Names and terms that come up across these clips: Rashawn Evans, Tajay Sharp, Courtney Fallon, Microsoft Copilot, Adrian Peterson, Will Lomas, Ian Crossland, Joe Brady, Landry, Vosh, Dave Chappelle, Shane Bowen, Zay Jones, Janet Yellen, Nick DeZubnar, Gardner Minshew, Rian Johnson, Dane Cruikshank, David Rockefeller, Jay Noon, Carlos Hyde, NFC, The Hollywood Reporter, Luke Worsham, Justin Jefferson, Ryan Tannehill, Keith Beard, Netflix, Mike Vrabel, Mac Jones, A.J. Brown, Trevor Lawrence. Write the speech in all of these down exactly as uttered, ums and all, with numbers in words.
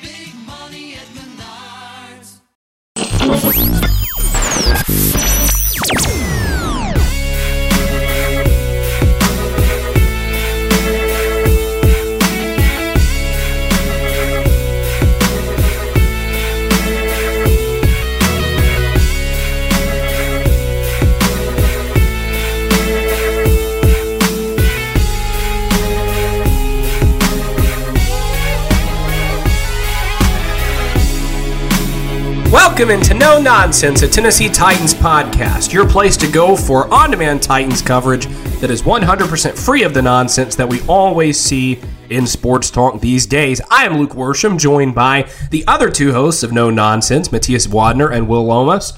big money at Menards. Welcome into No Nonsense, a Tennessee Titans podcast, your place to go for on-demand Titans coverage that is one hundred percent free of the nonsense that we always see in sports talk these days. I am Luke Worsham, joined by the other two hosts of No Nonsense, Matthias Wadner and Will Lomas.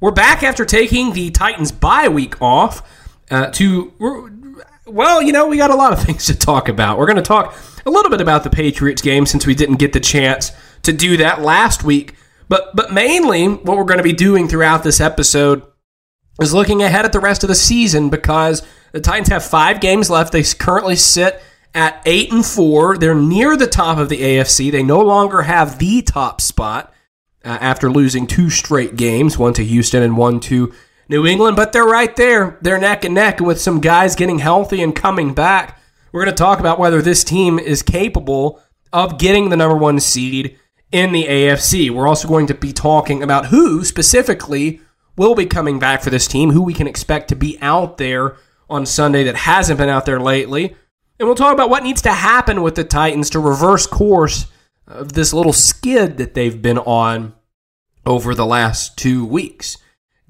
We're back after taking the Titans bye week off uh, to, well, you know, we got a lot of things to talk about. We're going to talk a little bit about the Patriots game since we didn't get the chance to do that last week. But but mainly what we're going to be doing throughout this episode is looking ahead at the rest of the season, because the Titans have five games left. They currently sit at eight and four. They're near the top of the A F C. They no longer have the top spot uh, after losing two straight games, one to Houston and one to New England. But they're right there. They're neck and neck. And with some guys getting healthy and coming back, we're going to talk about whether this team is capable of getting the number one seed in the A F C. We're also going to be talking about who specifically will be coming back for this team, who we can expect to be out there on Sunday that hasn't been out there lately. And we'll talk about what needs to happen with the Titans to reverse course of this little skid that they've been on over the last two weeks.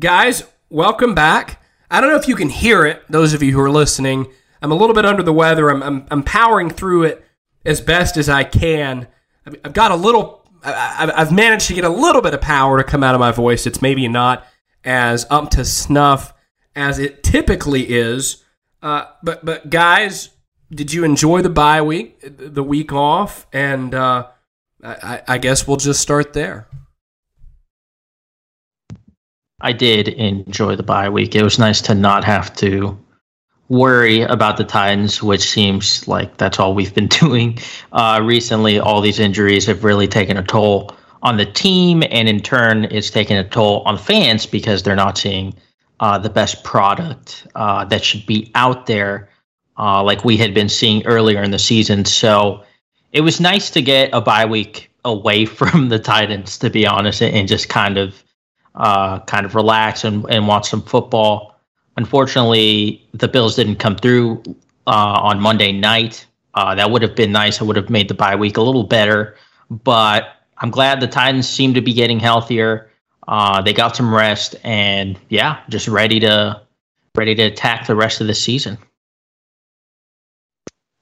Guys, welcome back. I don't know if you can hear it, those of you who are listening. I'm a little bit under the weather. I'm, I'm, I'm powering through it as best as I can. I've got a little... I've managed to get a little bit of power to come out of my voice. It's maybe not as up to snuff as it typically is. Uh, but, but guys, did you enjoy the bye week, the week off? And uh, I, I guess we'll just start there. I did enjoy the bye week. It was nice to not have to worry about the Titans, which seems like that's all we've been doing uh, recently. All these injuries have really taken a toll on the team, and in turn, it's taken a toll on fans because they're not seeing uh, the best product uh, that should be out there uh, like we had been seeing earlier in the season. So it was nice to get a bye week away from the Titans, to be honest, and just kind of uh, kind of relax and, and watch some football. Unfortunately, the Bills didn't come through uh, on Monday night. Uh, that would have been nice. It would have made the bye week a little better. But I'm glad the Titans seem to be getting healthier. Uh, they got some rest, and yeah, just ready to ready to attack the rest of the season.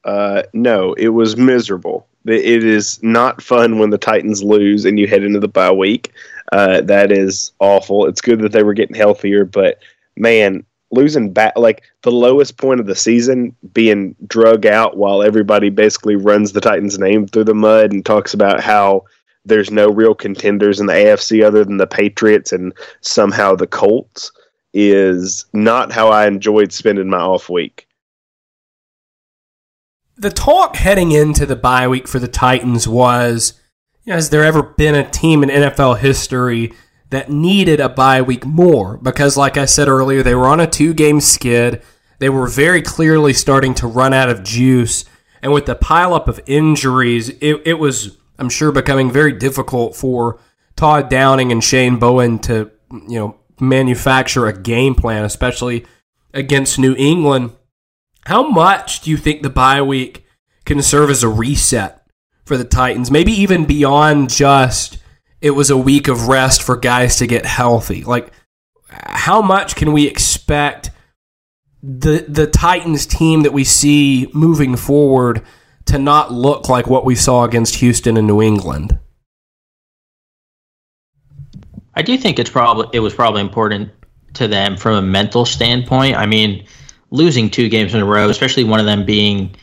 Uh, no, it was miserable. It is not fun when the Titans lose and you head into the bye week. Uh, that is awful. It's good that they were getting healthier, but man. Losing back, like the lowest point of the season, being drug out while everybody basically runs the Titans' name through the mud and talks about how there's no real contenders in the A F C other than the Patriots and somehow the Colts, is not how I enjoyed spending my off week. The talk heading into the bye week for the Titans was, you know, has there ever been a team in N F L history that needed a bye week more? Because like I said earlier, they were on a two-game skid. They were very clearly starting to run out of juice. And with the pileup of injuries, it, it was, I'm sure, becoming very difficult for Todd Downing and Shane Bowen to, you know, manufacture a game plan, especially against New England. How much do you think the bye week can serve as a reset for the Titans? Maybe even beyond just it was a week of rest for guys to get healthy. Like, how much can we expect the the Titans team that we see moving forward to not look like what we saw against Houston and New England? I do think it's probably it was probably important to them from a mental standpoint. I mean, losing two games in a row, especially one of them being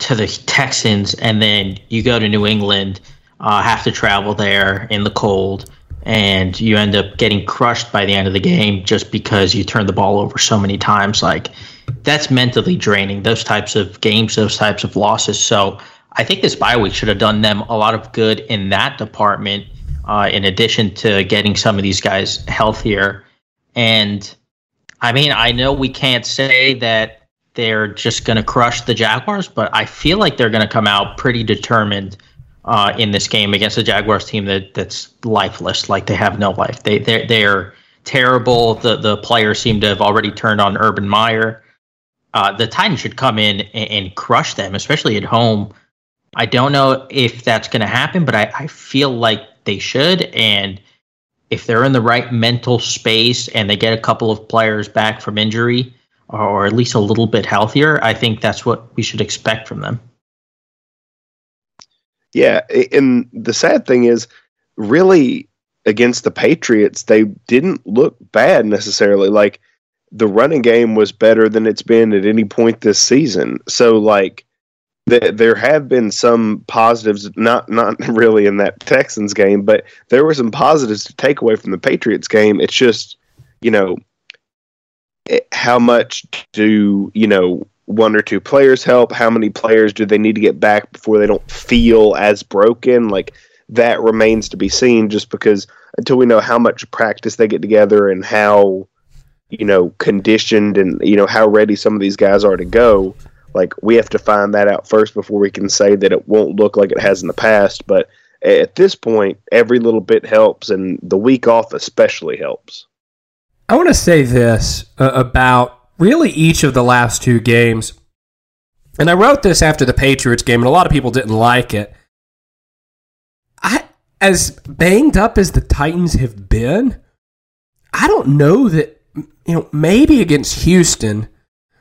to the Texans, and then you go to New England, uh, have to travel there in the cold, and you end up getting crushed by the end of the game just because you turned the ball over so many times. Like, that's mentally draining, those types of games, those types of losses. So I think this bye week should have done them a lot of good in that department, uh, in addition to getting some of these guys healthier. And, I mean, I know we can't say that they're just going to crush the Jaguars, but I feel like they're going to come out pretty determined uh, in this game against the Jaguars team that that's lifeless, like they have no life. They they're, they're terrible. The the players seem to have already turned on Urban Meyer. Uh, the Titans should come in and, and crush them, especially at home. I don't know if that's going to happen, but I, I feel like they should. And if they're in the right mental space and they get a couple of players back from injury, or at least a little bit healthier, I think that's what we should expect from them. Yeah, and the sad thing is, really, against the Patriots, they didn't look bad necessarily. Like, the running game was better than it's been at any point this season. So, like, there have been some positives, not not really in that Texans game, but there were some positives to take away from the Patriots game. It's just, you know, it, how much do, you know, one or two players help? How many players do they need to get back before they don't feel as broken? Like, that remains to be seen, just because until we know how much practice they get together and how, you know, conditioned and, you know, how ready some of these guys are to go. Like, we have to find that out first before we can say that it won't look like it has in the past. But at this point, every little bit helps, and the week off especially helps. I want to say this uh, about really each of the last two games. And I wrote this after the Patriots game, and a lot of people didn't like it. I, as banged up as the Titans have been, I don't know that, you know, maybe against Houston,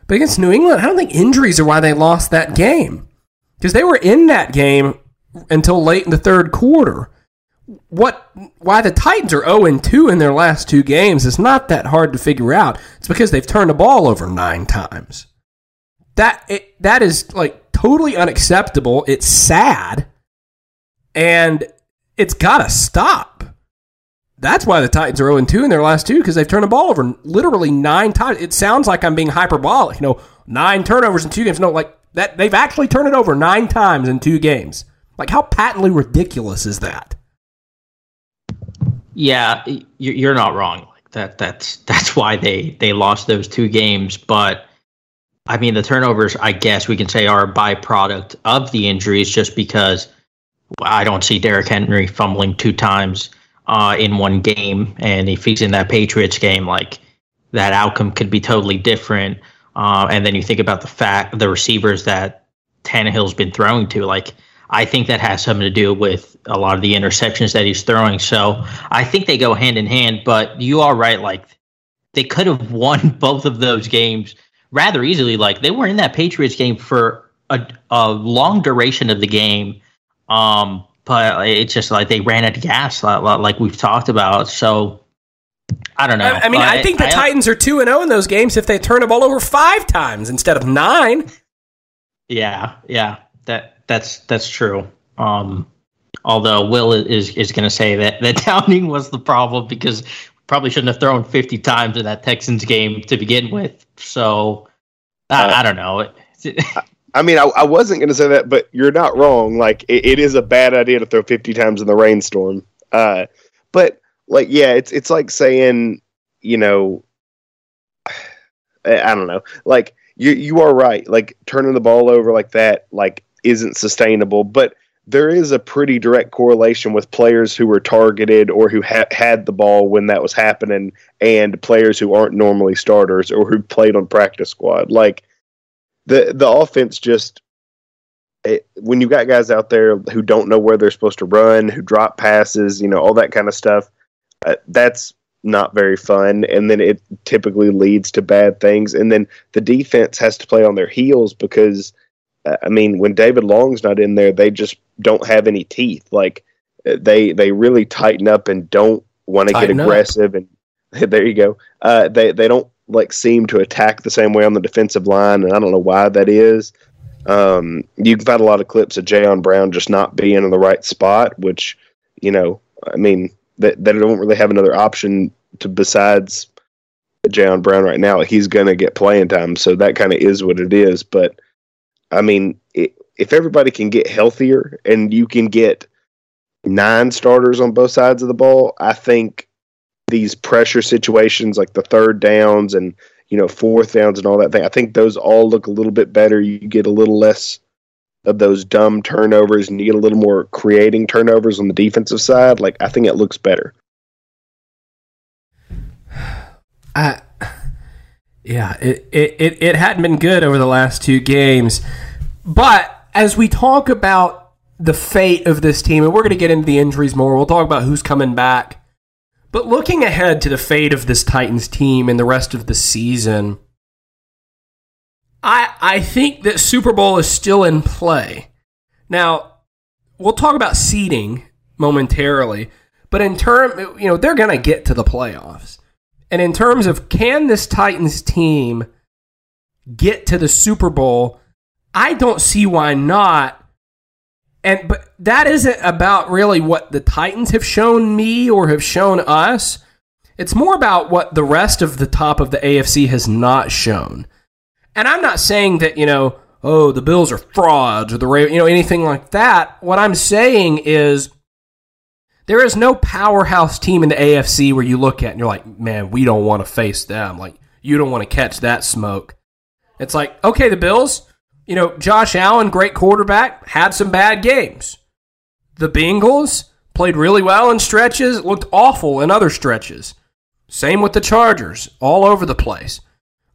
but against New England, I don't think injuries are why they lost that game, because they were in that game until late in the third quarter. What, why the Titans are oh and two in their last two games is not that hard to figure out. It's because they've turned the ball over nine times. That it, that is, like, totally unacceptable. It's sad, and it's got to stop. That's why the Titans are oh and two in their last two, because they've turned the ball over literally nine times. It sounds like I'm being hyperbolic. You know, nine turnovers in two games. No, like, that they've actually turned it over nine times in two games. Like, how patently ridiculous is that? Yeah, you're not wrong. Like, that, that's that's why they, they lost those two games. But, I mean, the turnovers, I guess we can say, are a byproduct of the injuries, just because I don't see Derrick Henry fumbling two times Uh, in one game, and if he's in that Patriots game, like, that outcome could be totally different. Uh, and then you think about the fact the receivers that Tannehill's been throwing to. Like, I think that has something to do with a lot of the interceptions that he's throwing. So I think they go hand in hand. But you are right. Like, they could have won both of those games rather easily. Like, they were in that Patriots game for a, a long duration of the game. Um, But it's just like they ran out of gas, like we've talked about. So I don't know. I, I mean, but I think the I, Titans are two and zero in those games if they turn the ball over five times instead of nine. Yeah, yeah, that that's that's true. Um, although Will is is going to say that that Downing was the problem, because we probably shouldn't have thrown fifty times in that Texans game to begin with. So I, uh, I don't know. I mean, I, I wasn't going to say that, but you're not wrong. Like, it, it is a bad idea to throw fifty times in the rainstorm. Uh, but, like, yeah, it's it's like saying, you know, I don't know. Like, you you are right. Like, turning the ball over like that, like, isn't sustainable. But there is a pretty direct correlation with players who were targeted or who ha- had the ball when that was happening, and players who aren't normally starters or who played on practice squad. Like, The the offense just, it, when you've got guys out there who don't know where they're supposed to run, who drop passes, you know, all that kind of stuff, uh, that's not very fun. And then it typically leads to bad things. And then the defense has to play on their heels because, uh, I mean, when David Long's not in there, they just don't have any teeth. Like, they, they really tighten up and don't want to get aggressive, and there you go. Uh, they they don't like seem to attack the same way on the defensive line, and I don't know why that is. Um, you can find a lot of clips of Jayon Brown just not being in the right spot, which, you know, I mean, they, they don't really have another option to besides Jayon Brown right now. He's going to get playing time, so that kind of is what it is. But, I mean, it, if everybody can get healthier and you can get nine starters on both sides of the ball, I think these pressure situations like the third downs and, you know, fourth downs and all that thing, I think those all look a little bit better. You get a little less of those dumb turnovers and you get a little more creating turnovers on the defensive side. Like, I think it looks better. I, yeah, it, it, it, it hadn't been good over the last two games. But as we talk about the fate of this team, and we're going to get into the injuries more, we'll talk about who's coming back. But looking ahead to the fate of this Titans team and the rest of the season, I I think that Super Bowl is still in play. Now, we'll talk about seeding momentarily, but in term, you know, they're going to get to the playoffs. And in terms of can this Titans team get to the Super Bowl, I don't see why not. And but that isn't about really what the Titans have shown me or have shown us. It's more about what the rest of the top of the A F C has not shown. And I'm not saying that, you know, oh, the Bills are frauds or the Ravens, you know, anything like that. What I'm saying is there is no powerhouse team in the A F C where you look at and you're like, man, we don't want to face them. Like, you don't want to catch that smoke. It's like, okay, the Bills, you know, Josh Allen, great quarterback, had some bad games. The Bengals played really well in stretches, looked awful in other stretches. Same with the Chargers, all over the place.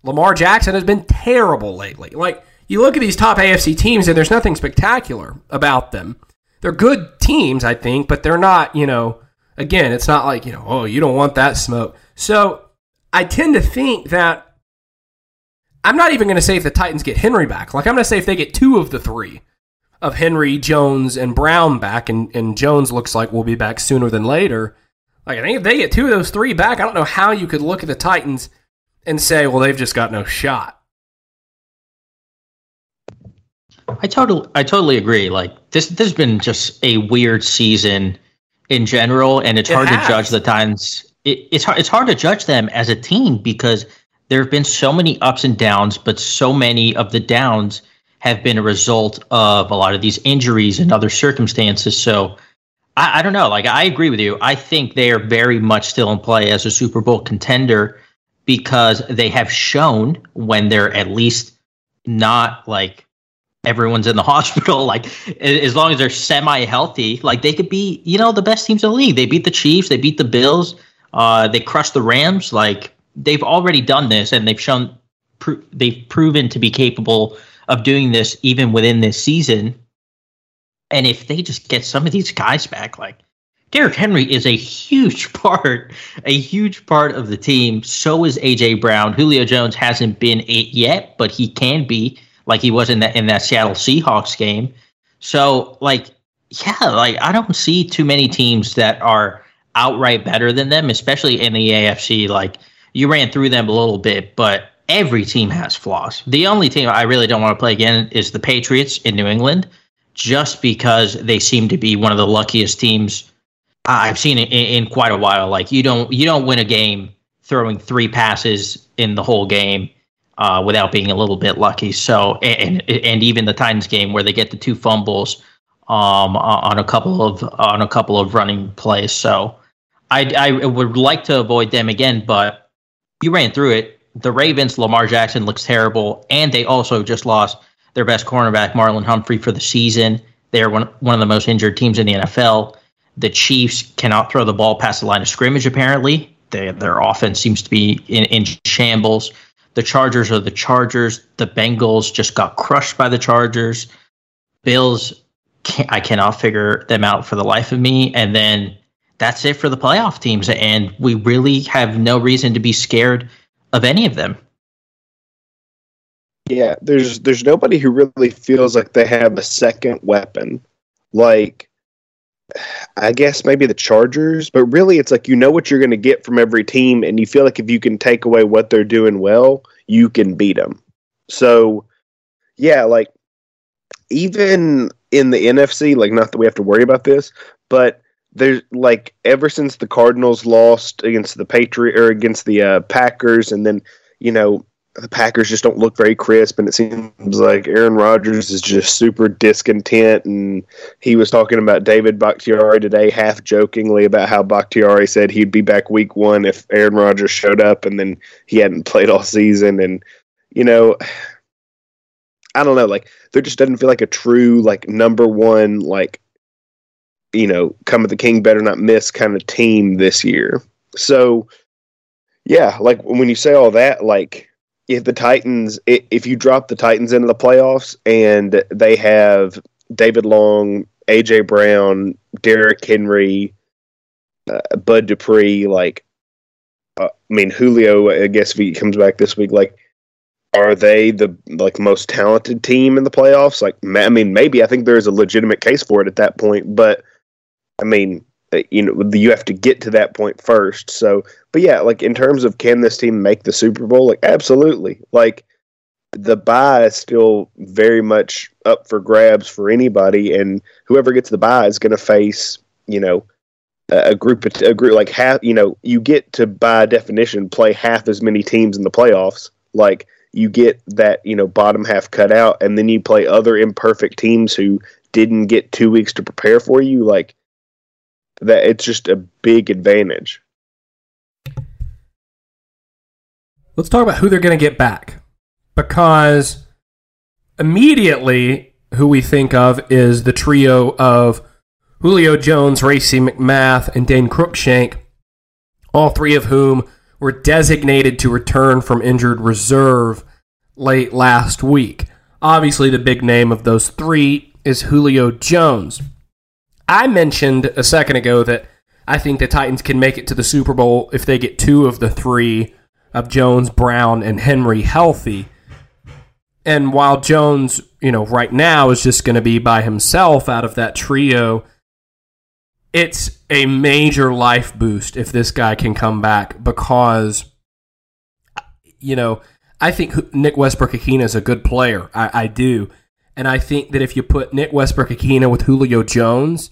Lamar Jackson has been terrible lately. Like, you look at these top A F C teams and there's nothing spectacular about them. They're good teams, I think, but they're not, you know, again, it's not like, you know, oh, you don't want that smoke. So I tend to think that I'm not even going to say if the Titans get Henry back. Like, I'm going to say if they get two of the three of Henry, Jones, and Brown back, and, and Jones looks like will be back sooner than later. Like, I think if they get two of those three back, I don't know how you could look at the Titans and say, well, they've just got no shot. I totally, I totally agree. Like, this, this has been just a weird season in general, and it's it hard has. to judge the Titans. It, it's hard, it's hard to judge them as a team because there have been so many ups and downs, but so many of the downs have been a result of a lot of these injuries and other circumstances. So I, I don't know. Like, I agree with you. I think they are very much still in play as a Super Bowl contender because they have shown when they're at least not like everyone's in the hospital, like as long as they're semi-healthy, like they could be, you know, the best teams in the league. They beat the Chiefs. They beat the Bills. Uh, they crushed the Rams. Like, they've already done this, and they've shown pro- they've proven to be capable of doing this even within this season. And if they just get some of these guys back, like Derrick Henry is a huge part, a huge part of the team. So is A J. Brown. Julio Jones hasn't been it yet, but he can be, like he was in that in that Seattle Seahawks game. So, like, yeah, like I don't see too many teams that are outright better than them, especially in the A F C. Like, you ran through them a little bit, but every team has flaws. The only team I really don't want to play again is the Patriots in New England, just because they seem to be one of the luckiest teams I've seen in, in quite a while. Like, you don't you don't win a game throwing three passes in the whole game uh, without being a little bit lucky. So, and, and even the Titans game where they get the two fumbles um, on a couple of on a couple of running plays. So, I I would like to avoid them again, but you ran through it. The Ravens, Lamar Jackson looks terrible, and they also just lost their best cornerback, Marlon Humphrey, for the season. They're one, one of the most injured teams in the N F L. The Chiefs cannot throw the ball past the line of scrimmage, apparently. They, their offense seems to be in, in shambles. The Chargers are the Chargers. The Bengals just got crushed by the Chargers. Bills, can't, I cannot figure them out for the life of me. And then that's it for the playoff teams, and we really have no reason to be scared of any of them. Yeah, there's there's nobody who really feels like they have a second weapon. Like, I guess maybe the Chargers, but really it's like you know what you're going to get from every team, and you feel like if you can take away what they're doing well, you can beat them. So, yeah, like even in the N F C, like not that we have to worry about this, but there's like ever since the Cardinals lost against the Patriot or against the uh, Packers, and then you know the Packers just don't look very crisp, and it seems like Aaron Rodgers is just super discontent. And he was talking about David Bakhtiari today, half jokingly, about how Bakhtiari said he'd be back week one if Aaron Rodgers showed up, and then he hadn't played all season. And you know, I don't know, like there just doesn't feel like a true like number one like. You know, come at the king, better not miss kind of team this year. So, yeah, like when you say all that, like if the Titans, if you drop the Titans into the playoffs and they have David Long, A J. Brown, Derrick Henry, uh, Bud Dupree, like, uh, I mean, Julio, I guess if he comes back this week, like, are they the like most talented team in the playoffs? Like, I mean, maybe I think there is a legitimate case for it at that point, but. I mean, you know, you have to get to that point first. So, but yeah, like in terms of can this team make the Super Bowl? Like, absolutely. Like, the bye is still very much up for grabs for anybody, and whoever gets the bye is going to face, you know, a group, a group like half. You know, you get to by definition play half as many teams in the playoffs. Like, you get that, you know, bottom half cut out, and then you play other imperfect teams who didn't get two weeks to prepare for you. Like. That it's just a big advantage. Let's talk about who they're going to get back. Because immediately who we think of is the trio of Julio Jones, Racey McMath, and Dane Cruikshank, all three of whom were designated to return from injured reserve late last week. Obviously, the big name of those three is Julio Jones. I mentioned a second ago that I think the Titans can make it to the Super Bowl if they get two of the three of Jones, Brown, and Henry healthy. And while Jones, you know, right now is just going to be by himself out of that trio, it's a major life boost if this guy can come back because, you know, I think Nick Westbrook-Ikhine is a good player. I, I do. And I think that if you put Nick Westbrook-Ikhine with Julio Jones,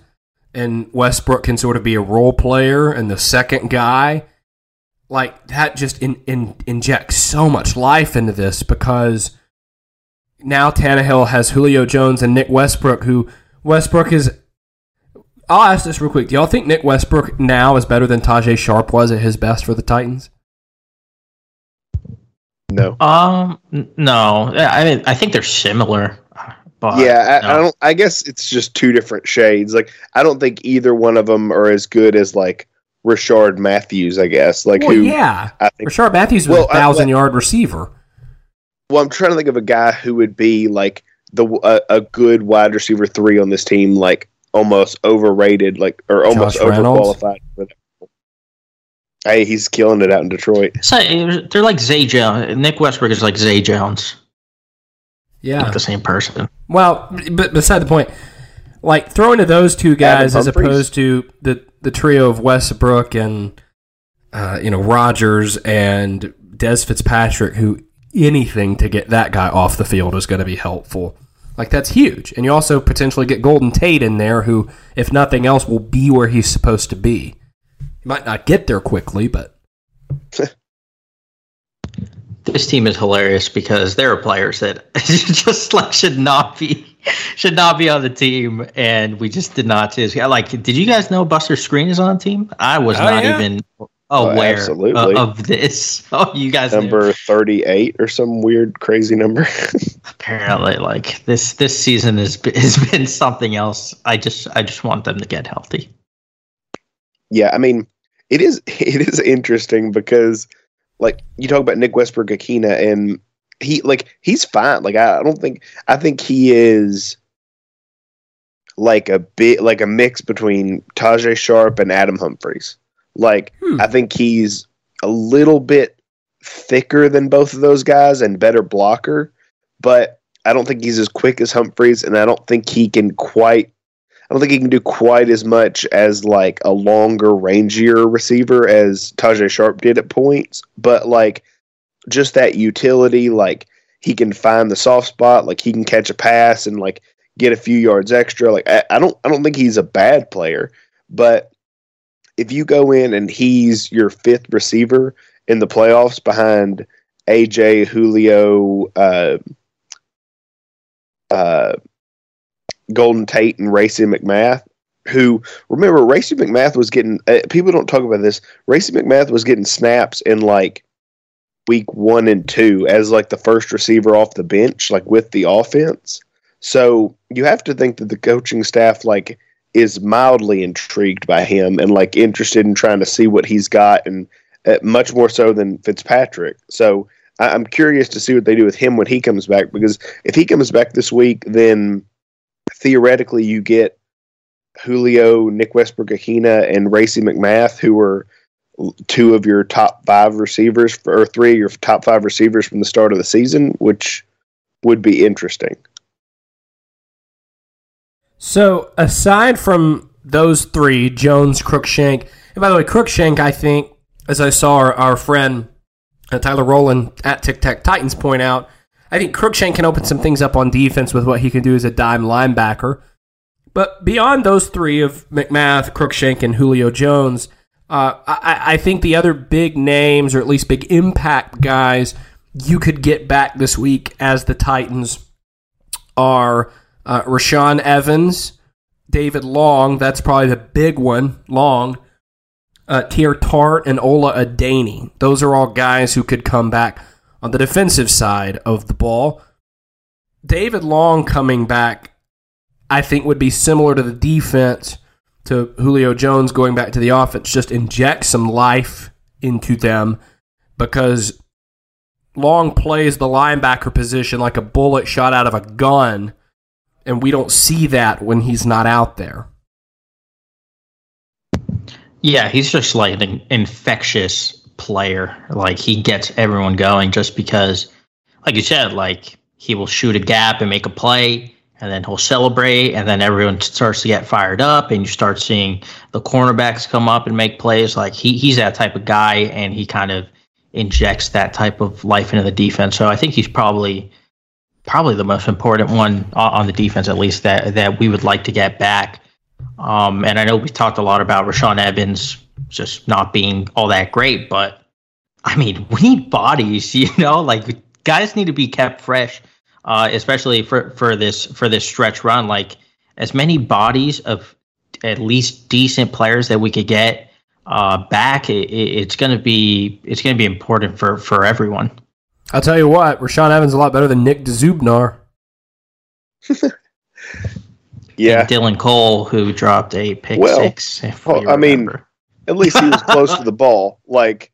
and Westbrook can sort of be a role player and the second guy, like that just in, in, injects so much life into this because now Tannehill has Julio Jones and Nick Westbrook, who Westbrook is... I'll ask this real quick. Do y'all think Nick Westbrook now is better than Tajay Sharp was at his best for the Titans? No. Um. No. I mean, I think they're similar. But yeah, I, no. I don't. I guess it's just two different shades. Like, I don't think either one of them are as good as like Rashard Matthews. I guess like well, who? Yeah, I think, Rashard Matthews was well, a thousand like, yard receiver. Well, I'm trying to think of a guy who would be like the a, a good wide receiver three on this team, like almost overrated, like or almost Josh overqualified Reynolds. For that. Hey, he's killing it out in Detroit. So, they're like Zay Jones. Nick Westbrook is like Zay Jones. Yeah. Not the same person. Well, but beside the point, like throwing to those two guys as opposed to the, the trio of Westbrook and, uh, you know, Rodgers and Des Fitzpatrick, who anything to get that guy off the field is going to be helpful. Like, that's huge. And you also potentially get Golden Tate in there, who, if nothing else, will be where he's supposed to be. You might not get there quickly, but... This team is hilarious because there are players that just like should not be should not be on the team, and we just did not see this. Like, did you guys know Buster Screen is on the team? I was oh, not yeah. even aware oh, of this. Oh, you guys Number knew. thirty-eight or some weird, crazy number. Apparently, like, this this season has been, has been something else. I just I just want them to get healthy. Yeah, I mean, it is it is interesting because, like, you talk about Nick Westbrook-Ikhine, and he like he's fine. Like, I, I don't think I think he is like a bit like a mix between Tajay Sharp and Adam Humphries. Like, hmm. I think he's a little bit thicker than both of those guys and better blocker, but I don't think he's as quick as Humphries, and I don't think he can quite. I don't think he can do quite as much as like a longer, rangier receiver as Tajay Sharp did at points, but like just that utility, like he can find the soft spot, like he can catch a pass and like get a few yards extra. Like I, I don't, I don't think he's a bad player, but if you go in and he's your fifth receiver in the playoffs behind A J, Julio, uh, uh, Golden Tate, and Racey McMath, who, remember, Racey McMath was getting, uh, people don't talk about this, Racey McMath was getting snaps in, like, week one and two as, like, the first receiver off the bench, like, with the offense. So you have to think that the coaching staff, like, is mildly intrigued by him and, like, interested in trying to see what he's got, and uh, much more so than Fitzpatrick. So I- I'm curious to see what they do with him when he comes back, because if he comes back this week, then theoretically you get Julio, Nick Westbrook-Ikhine, and Racey McMath, who are two of your top five receivers, for, or three of your top five receivers from the start of the season, which would be interesting. So, aside from those three, Jones, Crookshank, and by the way, Crookshank, I think, as I saw our, our friend uh, Tyler Rowland at Tic Tac Titans point out, I think Crookshank can open some things up on defense with what he can do as a dime linebacker. But beyond those three of McMath, Crookshank, and Julio Jones, uh, I, I think the other big names, or at least big impact guys, you could get back this week as the Titans are... Uh, Rashawn Evans, David Long, that's probably the big one, Long, uh, Tae Tartt, and Ola Adaney. Those are all guys who could come back on the defensive side of the ball. David Long coming back, I think, would be similar to the defense, to Julio Jones going back to the offense, just inject some life into them, because Long plays the linebacker position like a bullet shot out of a gun, and we don't see that when he's not out there. Yeah, he's just like an infectious player. Like, he gets everyone going just because, like you said, like he will shoot a gap and make a play, and then he'll celebrate, and then everyone starts to get fired up, and you start seeing the cornerbacks come up and make plays. Like, he he's that type of guy, and he kind of injects that type of life into the defense. So I think he's probably... Probably the most important one on the defense, at least, that that we would like to get back. Um, and I know we talked a lot about Rashawn Evans just not being all that great, but, I mean, we need bodies, you know? Like, guys need to be kept fresh, uh, especially for, for this for this stretch run. Like, as many bodies of at least decent players that we could get uh, back, it, it's going to be it's going to be important for, for everyone. I'll tell you what, Rashawn Evans is a lot better than Nick DeZubnar. Yeah. And Dylan Cole, who dropped a pick well, six. If well, we I mean, at least he was close to the ball. Like,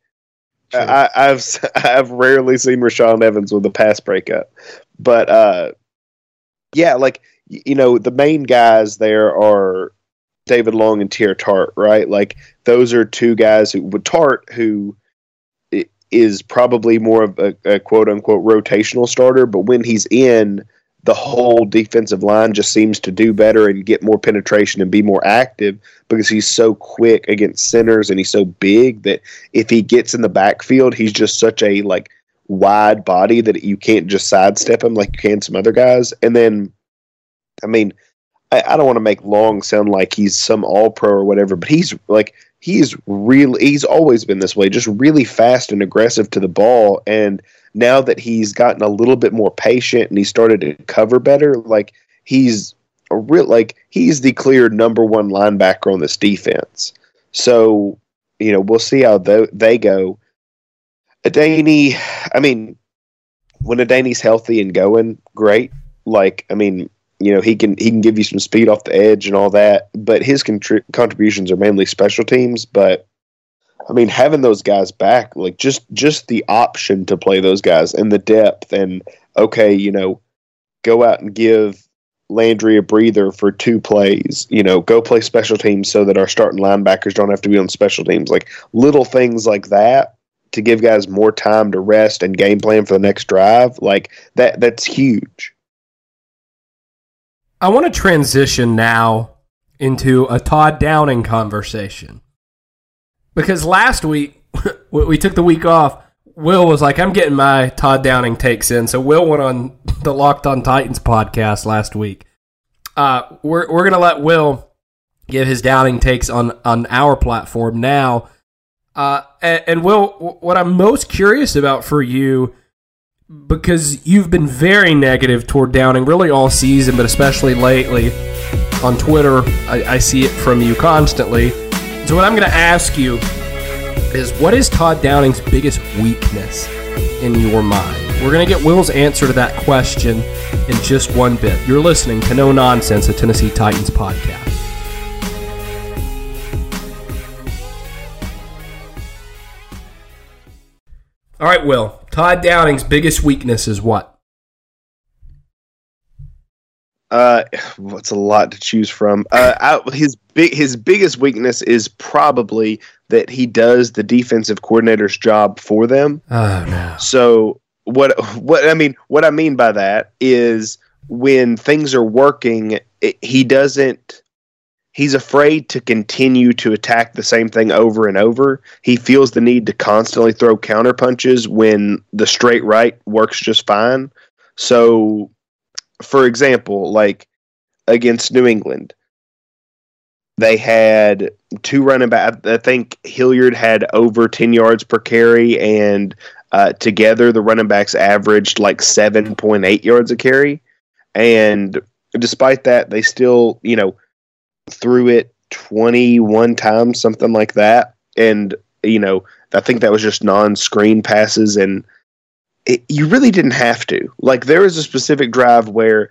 I, I've I've rarely seen Rashawn Evans with a pass breakup. But, uh, yeah, like, you know, the main guys there are David Long and Tae Tartt, right? Like, those are two guys who, with Tart, who is probably more of a, a quote-unquote rotational starter, but when he's in, the whole defensive line just seems to do better and get more penetration and be more active, because he's so quick against centers and he's so big that if he gets in the backfield, he's just such a like wide body that you can't just sidestep him like you can some other guys. And then, I mean, I, I don't want to make Long sound like he's some all-pro or whatever, but he's like... He's really, he's always been this way, just really fast and aggressive to the ball. And now that he's gotten a little bit more patient and he started to cover better, like he's a real, like he's the clear number one linebacker on this defense. So, you know, we'll see how th- they go. Adaney, I mean, when Adaney's healthy and going, great. Like, I mean, You know, he can he can give you some speed off the edge and all that, but his contri- contributions are mainly special teams. But, I mean, having those guys back, like, just, just the option to play those guys and the depth and, okay, you know, go out and give Landry a breather for two plays. You know, go play special teams so that our starting linebackers don't have to be on special teams. Like, little things like that to give guys more time to rest and game plan for the next drive, like, that that's huge. I want to transition now into a Todd Downing conversation. Because last week, we took the week off, Will was like, I'm getting my Todd Downing takes in. So Will went on the Locked on Titans podcast last week. Uh, we're we're going to let Will give his Downing takes on, on our platform now. Uh, and, and Will, what I'm most curious about for you, because you've been very negative toward Downing really all season, but especially lately on Twitter, I, I see it from you constantly. So what I'm going to ask you is, what is Todd Downing's biggest weakness in your mind? We're going to get Will's answer to that question in just one bit. You're listening to No Nonsense, a Tennessee Titans podcast. All right, Will, Todd Downing's biggest weakness is what? Uh, what's well, a lot to choose from. Uh, I, his big his biggest weakness is probably that he does the defensive coordinator's job for them. Oh no! So what? What I mean, what I mean by that is when things are working, it, he doesn't. He's afraid to continue to attack the same thing over and over. He feels the need to constantly throw counter punches when the straight right works just fine. So, for example, like against New England, they had two running backs. I think Hilliard had over ten yards per carry, and uh, together the running backs averaged like seven point eight yards a carry. And despite that, they still, you know, threw it twenty-one times, something like that. And, you know, I think that was just non-screen passes, and it, you really didn't have to. Like, there was a specific drive where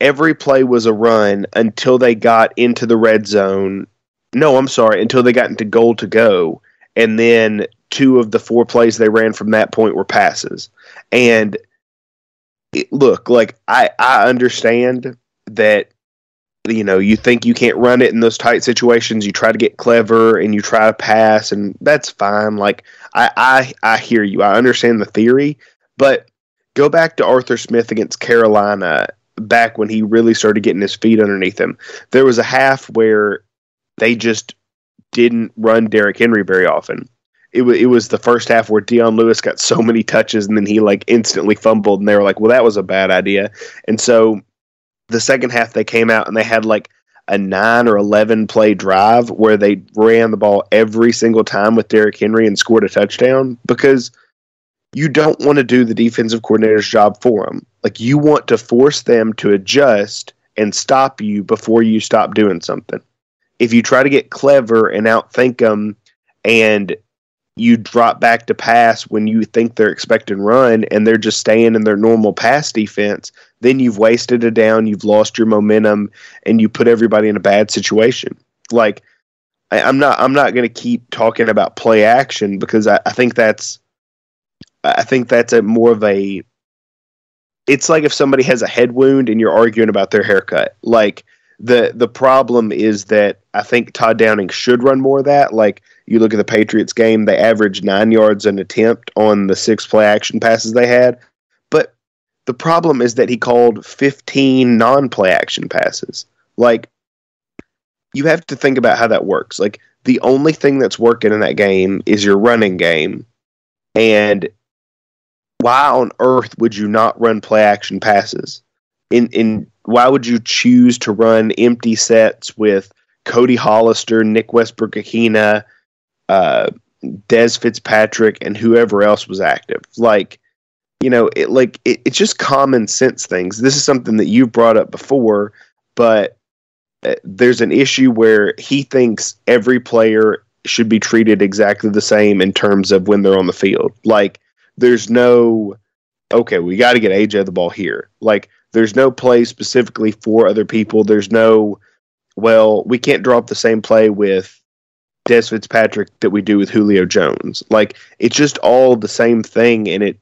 every play was a run until they got into the red zone. No, I'm sorry, until they got into goal to go. And then two of the four plays they ran from that point were passes. And it, look, like, I, I understand that, you know, you think you can't run it in those tight situations. You try to get clever and you try to pass, and that's fine. Like, I, I, I hear you. I understand the theory, but go back to Arthur Smith against Carolina back when he really started getting his feet underneath him. There was a half where they just didn't run Derrick Henry very often. It, w- it was the first half where Dion Lewis got so many touches, and then he, like, instantly fumbled, and they were like, well, that was a bad idea. And so the second half they came out and they had like a nine or eleven play drive where they ran the ball every single time with Derrick Henry and scored a touchdown, because you don't want to do the defensive coordinator's job for them. Like, you want to force them to adjust and stop you before you stop doing something. If you try to get clever and outthink them and you drop back to pass when you think they're expecting run and they're just staying in their normal pass defense, then you've wasted a down, you've lost your momentum, and you put everybody in a bad situation. Like, I, I'm not I'm not going to keep talking about play action, because I, I think that's I think that's a more of a it's like if somebody has a head wound and you're arguing about their haircut. Like, the the problem is that I think Todd Downing should run more of that. Like, you look at the Patriots game, they averaged nine yards an attempt on the six play action passes they had. But the problem is that he called fifteen non-play action passes. Like, you have to think about how that works. Like, the only thing that's working in that game is your running game. And why on earth would you not run play action passes? In in why would you choose to run empty sets with Cody Hollister, Nick Westbrook-Ikhine, uh, Des Fitzpatrick, and whoever else was active? Like, you know, it like it, it's just common sense things. This is something that you've brought up before, but uh, there's an issue where he thinks every player should be treated exactly the same in terms of when they're on the field. Like, there's no, okay, we got to get A J the ball here. Like, there's no play specifically for other people. There's no, well, we can't draw up the same play with Des Fitzpatrick that we do with Julio Jones. Like, it's just all the same thing, and it,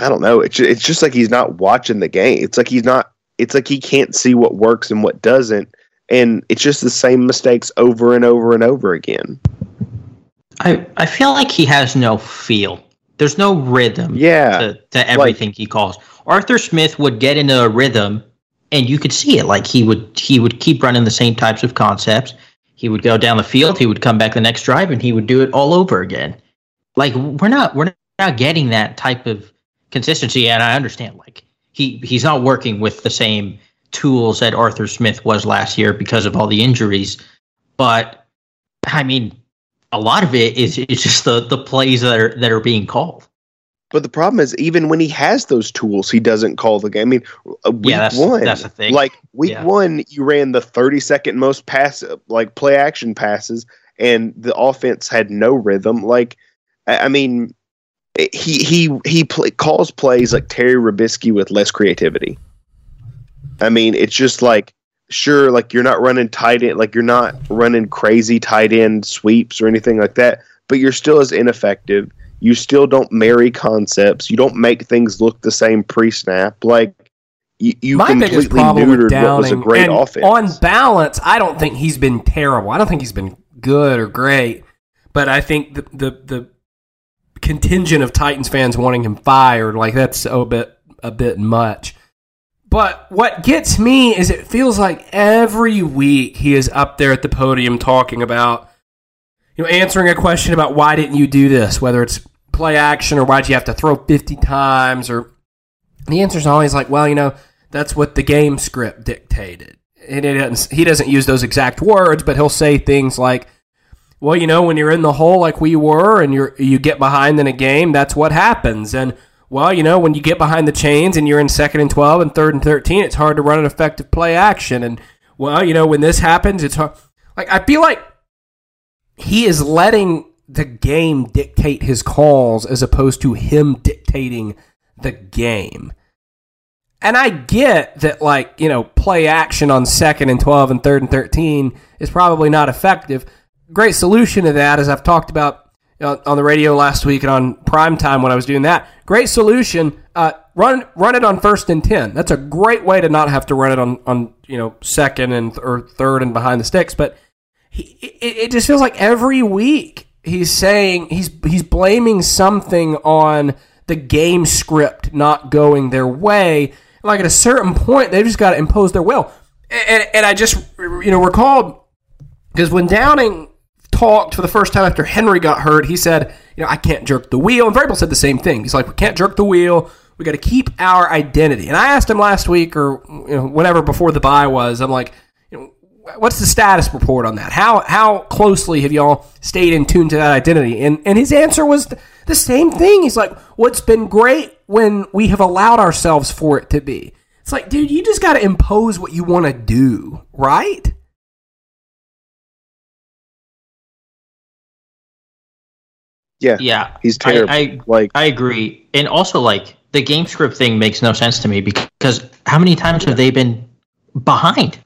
I don't know, it's it's just like he's not watching the game. It's like he's not, it's like he can't see what works and what doesn't, and it's just the same mistakes over and over and over again. I I feel like he has no feel. There's no rhythm yeah, to, to everything like, he calls. Arthur Smith would get into a rhythm and you could see it. Like he would he would keep running the same types of concepts. He would go down the field, he would come back the next drive, and he would do it all over again. Like we're not we're not getting that type of consistency, and I understand like he he's not working with the same tools that Arthur Smith was last year because of all the injuries. But I mean, a lot of it is it's just the, the plays that are that are being called. But the problem is, even when he has those tools, he doesn't call the game. I mean, week yeah, that's, one, that's the thing. Like week yeah. one, you ran the thirty-second most pass, like play action passes, and the offense had no rhythm. Like, I mean, he he he play, calls plays like Terry Rabisky with less creativity. I mean, it's just like sure, like you're not running tight end, like you're not running crazy tight end sweeps or anything like that, but you're still as ineffective. You still don't marry concepts. You don't make things look the same pre-snap. Like you, you completely neutered Downing, what was a great offense. On balance, I don't think he's been terrible. I don't think he's been good or great. But I think the the, the contingent of Titans fans wanting him fired, like that's a bit a bit much. But what gets me is it feels like every week he is up there at the podium talking about, you know, answering a question about why didn't you do this, whether it's play action or why'd you have to throw fifty times, or the answer is always like, well, you know, that's what the game script dictated. And it doesn't, he doesn't use those exact words, but he'll say things like, well, you know, when you're in the hole like we were and you you get behind in a game, that's what happens. And, well, you know, when you get behind the chains and you're in second and twelve and third and thirteen, it's hard to run an effective play action. And, well, you know, when this happens, it's hard. Like, I feel like he is letting the game dictate his calls as opposed to him dictating the game. And I get that, like, you know, play action on second and twelve and third and thirteen is probably not effective. Great solution to that, as I've talked about uh, on the radio last week and on primetime when I was doing that, great solution, uh, run run it on first and ten. That's a great way to not have to run it on, on you know, second and or third and behind the sticks, but He, it, it just feels like every week he's saying he's he's blaming something on the game script not going their way. Like at a certain point, they've just got to impose their will. And, and, and I just you know recalled because when Downing talked for the first time after Henry got hurt, he said, you know, I can't jerk the wheel. And Vrabel said the same thing. He's like, we can't jerk the wheel. We got to keep our identity. And I asked him last week or you know whenever before the bye was, I'm like, what's the status report on that? How how closely have y'all stayed in tune to that identity? And and his answer was the same thing. He's like, what's been great when we have allowed ourselves for it to be. It's like, dude, you just got to impose what you want to do, right? Yeah, yeah, he's terrible. I, I, like, I agree. And also, like, the game script thing makes no sense to me because how many times have they been behind?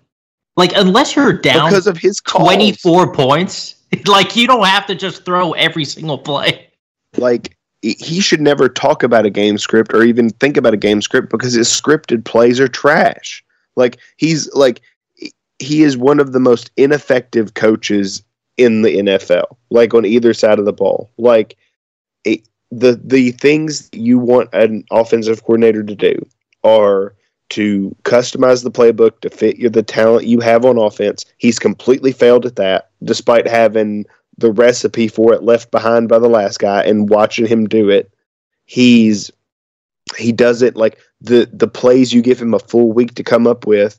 Like, unless you're down because of his calls. twenty-four points, like, you don't have to just throw every single play. Like, he should never talk about a game script or even think about a game script because his scripted plays are trash. Like, he's, like, he is one of the most ineffective coaches in the N F L, like, on either side of the ball. Like, it, the, the things you want an offensive coordinator to do are to customize the playbook to fit your, the talent you have on offense. He's completely failed at that, despite having the recipe for it left behind by the last guy and watching him do it. He's he does it like the the plays you give him a full week to come up with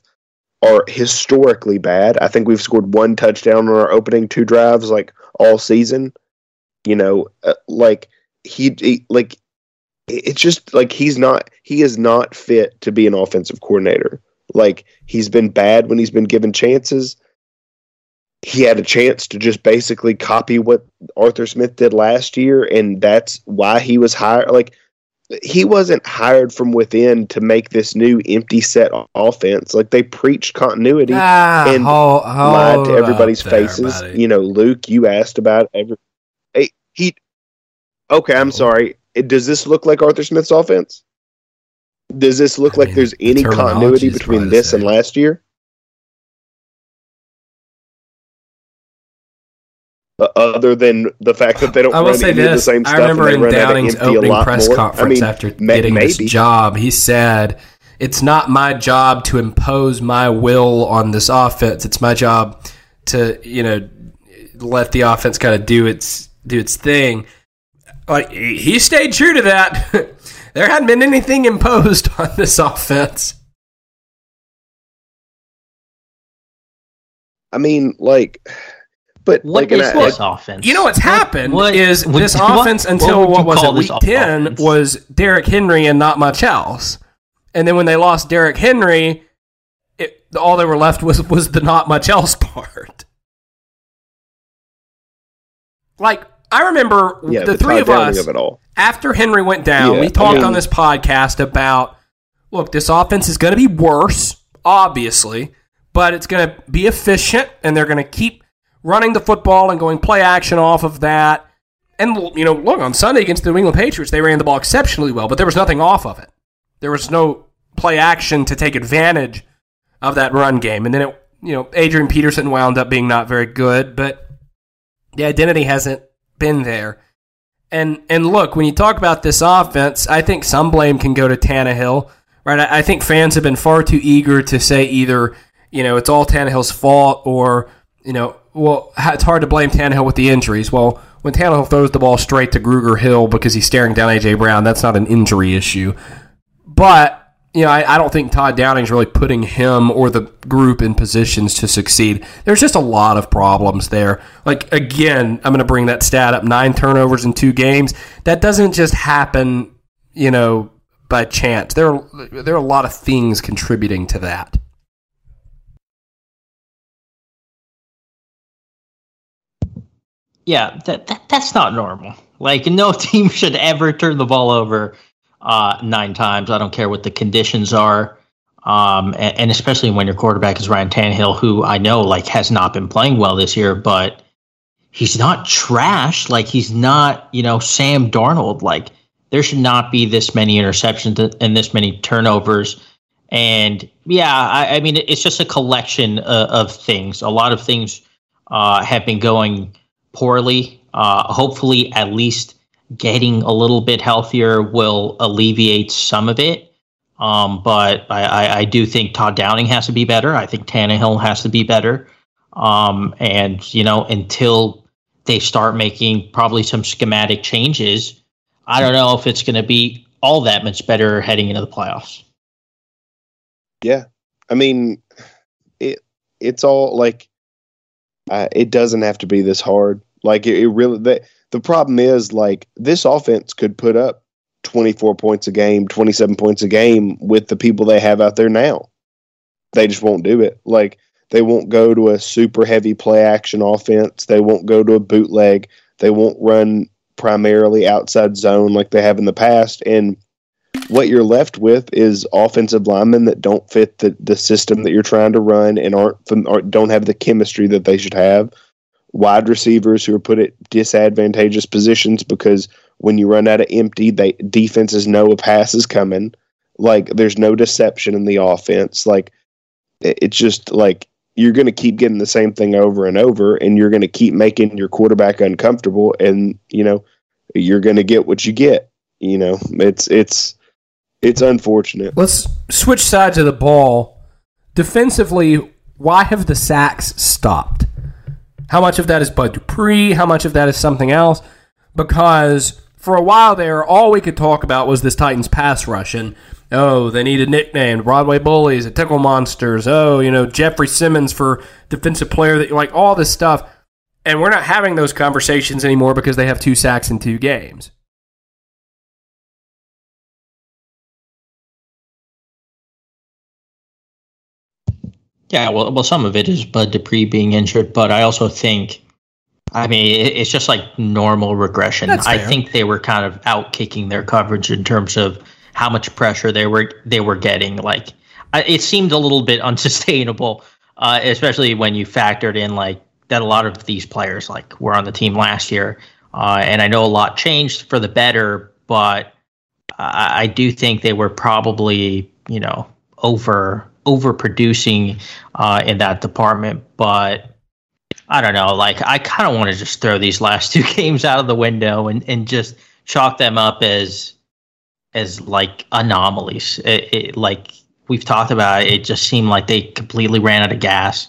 are historically bad. I think we've scored one touchdown on our opening two drives like all season. You know, uh, like he, he like. It's just like he's not he is not fit to be an offensive coordinator. Like he's been bad when he's been given chances. He had a chance to just basically copy what Arthur Smith did last year, and that's why he was hired. Like he wasn't hired from within to make this new empty set offense. Like they preached continuity ah, and hold, hold lied to everybody's there, faces. Buddy. You know, Luke, you asked about every hey, he Okay, I'm oh. sorry. It, does this look like Arthur Smith's offense? Does this look I like mean, there's any the continuity between this and last year? Uh, other than the fact that they don't I will run say this, the same stuff. I remember in Downing's opening press more. conference I mean, after ma- getting maybe. this job, he said, it's not my job to impose my will on this offense. It's my job to, you know, let the offense kind of do its do its thing. Like, he stayed true to that. There hadn't been anything imposed on this offense. I mean, like, but what like is this I, offense? You know what's happened what, what, is this what, offense until what, what was it, week ten offense? Was Derrick Henry and not much else. And then when they lost Derrick Henry, it, all they were left was was the not much else part. Like, I remember yeah, the, the three of us, of it all. After Henry went down, yeah, we talked I mean, on this podcast about, look, this offense is going to be worse, obviously, but it's going to be efficient, and they're going to keep running the football and going play action off of that. And, you know, look, on Sunday against the New England Patriots, they ran the ball exceptionally well, but there was nothing off of it. There was no play action to take advantage of that run game. And then, it, you know, Adrian Peterson wound up being not very good, but the identity hasn't been there. And and look, when you talk about this offense, I think some blame can go to Tannehill, right? I, I think fans have been far too eager to say either, you know, it's all Tannehill's fault or, you know, well, it's hard to blame Tannehill with the injuries. Well, when Tannehill throws the ball straight to Gruger Hill because he's staring down A J. Brown, that's not an injury issue. But, you know, I, I don't think Todd Downing's really putting him or the group in positions to succeed. There's just a lot of problems there. Like, again, I'm going to bring that stat up, nine turnovers in two games. That doesn't just happen, you know, by chance. There are, there are a lot of things contributing to that. Yeah, that, that that's not normal. Like, no team should ever turn the ball over Uh, nine times. I don't care what the conditions are, um, and, and especially when your quarterback is Ryan Tannehill, who I know like has not been playing well this year, but he's not trash. Like, he's not, you know, Sam Darnold. Like, there should not be this many interceptions and this many turnovers. And yeah, I, I mean, it's just a collection of, of things. A lot of things uh, have been going poorly. Uh, hopefully, at least getting a little bit healthier will alleviate some of it. Um, but I, I, I do think Todd Downing has to be better. I think Tannehill has to be better. Um, and, you know, until they start making probably some schematic changes, I don't know if it's going to be all that much better heading into the playoffs. Yeah. I mean, it it's all like, uh, it doesn't have to be this hard. Like, it, it really... They, The problem is, like, this offense could put up twenty-four points a game, twenty-seven points a game with the people they have out there now. They just won't do it. Like, they won't go to a super heavy play action offense. They won't go to a bootleg. They won't run primarily outside zone like they have in the past. And what you're left with is offensive linemen that don't fit the, the system that you're trying to run and aren't, aren't don't have the chemistry that they should have. Wide receivers who are put at disadvantageous positions because when you run out of empty, they defenses know a pass is coming. Like, there's no deception in the offense. Like, it's just like you're going to keep getting the same thing over and over, and you're going to keep making your quarterback uncomfortable, and you know you're going to get what you get. You know, it's it's it's unfortunate. Let's switch sides of the ball. Defensively, why have the sacks stopped? How much of that is Bud Dupree? How much of that is something else? Because for a while there, all we could talk about was this Titans pass rush. And, oh, they needed nicknames, Broadway Bullies, the Tickle Monsters. Oh, you know, Jeffrey Simmons for defensive player. That like, all this stuff. And we're not having those conversations anymore because they have two sacks in two games. Yeah, well, well, some of it is Bud Dupree being injured, but I also think, I mean, it, it's just like normal regression. That's I fair. think they were kind of out kicking their coverage in terms of how much pressure they were they were getting. Like, I, it seemed a little bit unsustainable, uh, especially when you factored in like that a lot of these players like were on the team last year, uh, and I know a lot changed for the better, but I, I do think they were probably, you know, over. overproducing uh, in that department, but I don't know. Like, I kind of want to just throw these last two games out of the window and, and just chalk them up as as like anomalies. It, it, like we've talked about it, it just seemed like they completely ran out of gas.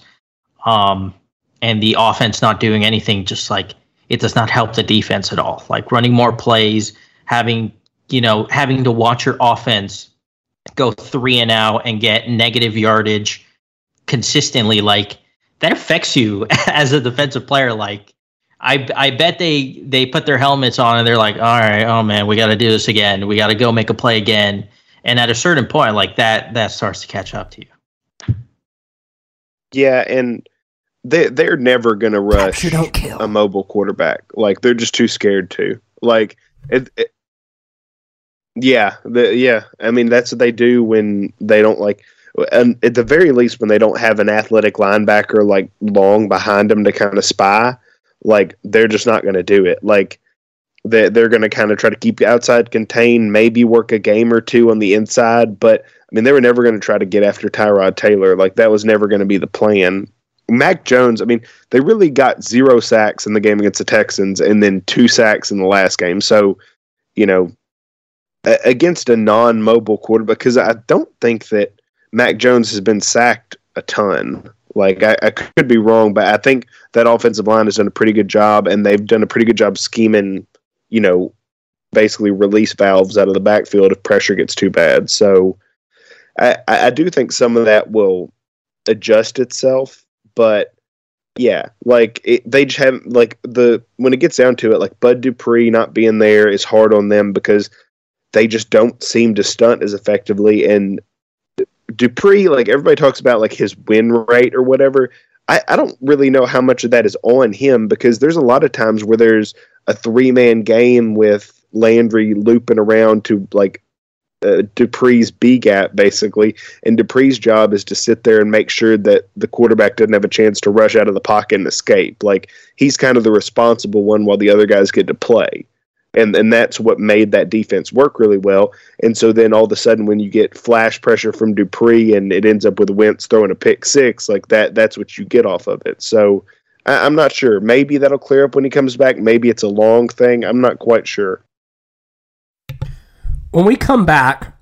Um, and the offense not doing anything, just like it does not help the defense at all. Like running more plays, having, you know, having to watch your offense go three and out and get negative yardage consistently, like that affects you as a defensive player. Like I, I bet they, they put their helmets on and they're like, all right, oh man, we got to do this again. We got to go make a play again. And at a certain point, like that, that starts to catch up to you. Yeah. And they, they're never going to rush a mobile quarterback. Like they're just too scared to, like, it, it yeah. The, yeah. I mean, that's what they do when they don't like, and at the very least, when they don't have an athletic linebacker like Long behind them to kind of spy, like they're just not going to do it. Like they, they're going to kind of try to keep outside contained, maybe work a game or two on the inside. But I mean, they were never going to try to get after Tyrod Taylor. Like that was never going to be the plan. Mac Jones, I mean, they really got zero sacks in the game against the Texans and then two sacks in the last game. So, you know, against a non-mobile quarterback, because I don't think that Mac Jones has been sacked a ton. Like, I, I could be wrong, but I think that offensive line has done a pretty good job, and they've done a pretty good job scheming, you know, basically release valves out of the backfield if pressure gets too bad. So I, I do think some of that will adjust itself, but yeah, like it, they just haven't, like the, when it gets down to it, like Bud Dupree not being there is hard on them because they just don't seem to stunt as effectively. And Dupree, like everybody talks about like his win rate or whatever. I, I don't really know how much of that is on him because there's a lot of times where there's a three man game with Landry looping around to like uh, Dupree's B gap basically. And Dupree's job is to sit there and make sure that the quarterback doesn't have a chance to rush out of the pocket and escape. Like he's kind of the responsible one while the other guys get to play. And and that's what made that defense work really well. And so then all of a sudden when you get flash pressure from Dupree and it ends up with Wentz throwing a pick six, like that, that's what you get off of it. So I, I'm not sure. Maybe that'll clear up when he comes back. Maybe it's a Long thing. I'm not quite sure. When we come back,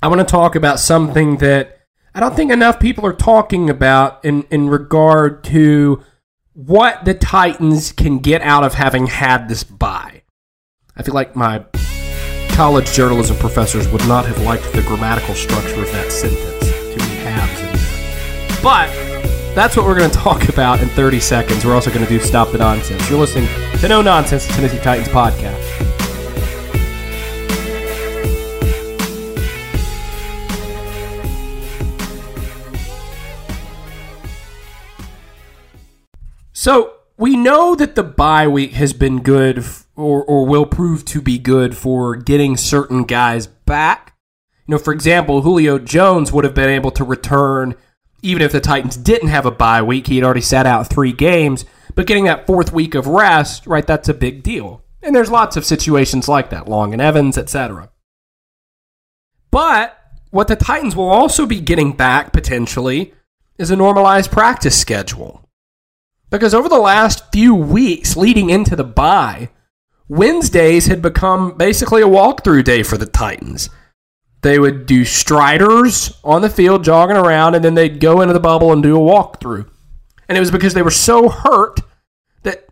I want to talk about something that I don't think enough people are talking about in, in regard to what the Titans can get out of having had this bye. I feel like my college journalism professors would not have liked the grammatical structure of that sentence. Too many halves in there. But that's what we're going to talk about in thirty seconds. We're also going to do Stop the Nonsense. You're listening to No Nonsense, the Tennessee Titans podcast. So we know that the bye week has been good for Or, or will prove to be good for getting certain guys back. You know, for example, Julio Jones would have been able to return even if the Titans didn't have a bye week. He had already sat out three games, but getting that fourth week of rest, right, that's a big deal. And there's lots of situations like that, Long and Evans, et cetera. But what the Titans will also be getting back, potentially, is a normalized practice schedule. Because over the last few weeks leading into the bye, Wednesdays had become basically a walkthrough day for the Titans. They would do striders on the field, jogging around, and then they'd go into the bubble and do a walkthrough. And it was because they were so hurt that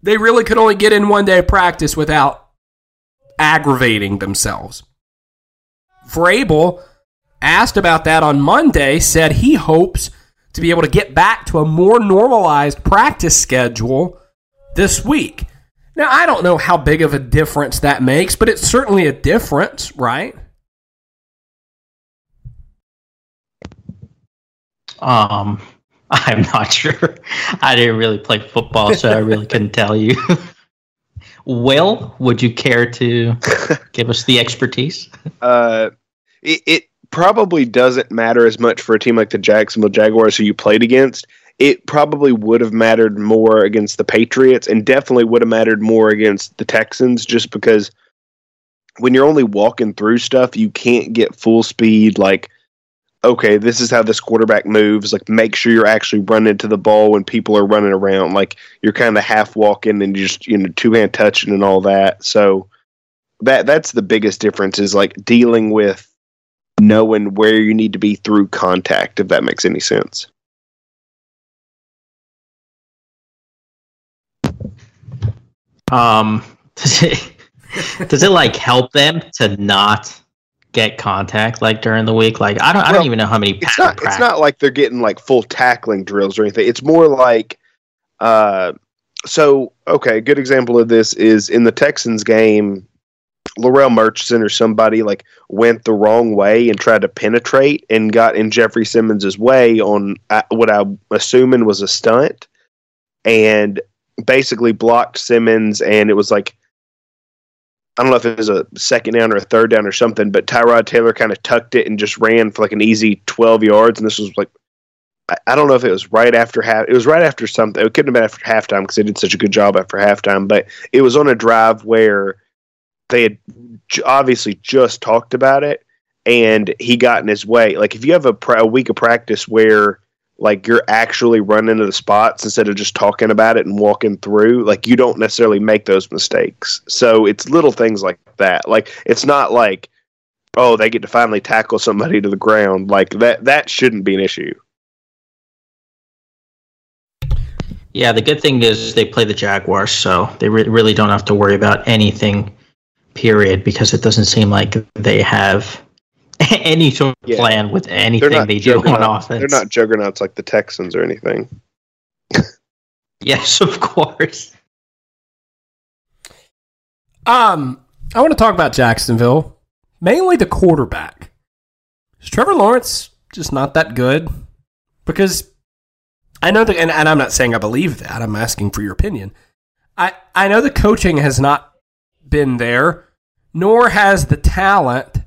they really could only get in one day of practice without aggravating themselves. Vrabel, asked about that on Monday, said he hopes to be able to get back to a more normalized practice schedule this week. Now, I don't know how big of a difference that makes, but it's certainly a difference, right? Um, I'm not sure. I didn't really play football, so I really couldn't tell you. Will, would you care to give us the expertise? Uh, it, it probably doesn't matter as much for a team like the Jacksonville Jaguars who you played against. It probably would have mattered more against the Patriots and definitely would have mattered more against the Texans just because when you're only walking through stuff, you can't get full speed. Like, okay, this is how this quarterback moves. Like, make sure you're actually running to the ball when people are running around. Like, you're kind of half walking and just, you know, two-hand touching and all that. So that that's the biggest difference is, like, dealing with knowing where you need to be through contact, if that makes any sense. Um, does it, does it like help them to not get contact like during the week? Like I don't, well, I don't even know how many. It's not. Practice. It's not like they're getting like full tackling drills or anything. It's more like, uh, so okay. A good example of this is in the Texans game. Laurel Murchison or somebody like went the wrong way and tried to penetrate and got in Jeffrey Simmons' way on uh, what I'm assuming was a stunt, and basically blocked Simmons. And it was like, I don't know if it was a second down or a third down or something, but Tyrod Taylor kind of tucked it and just ran for like an easy twelve yards. And this was like, I, I don't know if it was right after half. It was right after something. It couldn't have been after halftime because they did such a good job after halftime, but it was on a drive where they had obviously just talked about it, and he got in his way. Like, if you have a, pra- a week of practice where, like, you're actually running to the spots instead of just talking about it and walking through, like, you don't necessarily make those mistakes. So it's little things like that. Like, it's not like, oh, they get to finally tackle somebody to the ground. Like, that that shouldn't be an issue. Yeah, the good thing is they play the Jaguars, so they re- really don't have to worry about anything. Period, because it doesn't seem like they have any sort of yeah. plan with anything not they do on offense. They're not juggernauts like the Texans or anything. Yes, of course. Um, I want to talk about Jacksonville, mainly the quarterback. Is Trevor Lawrence just not that good? Because I know that, and, and I'm not saying I believe that. I'm asking for your opinion. I I know the coaching has not been there, nor has the talent,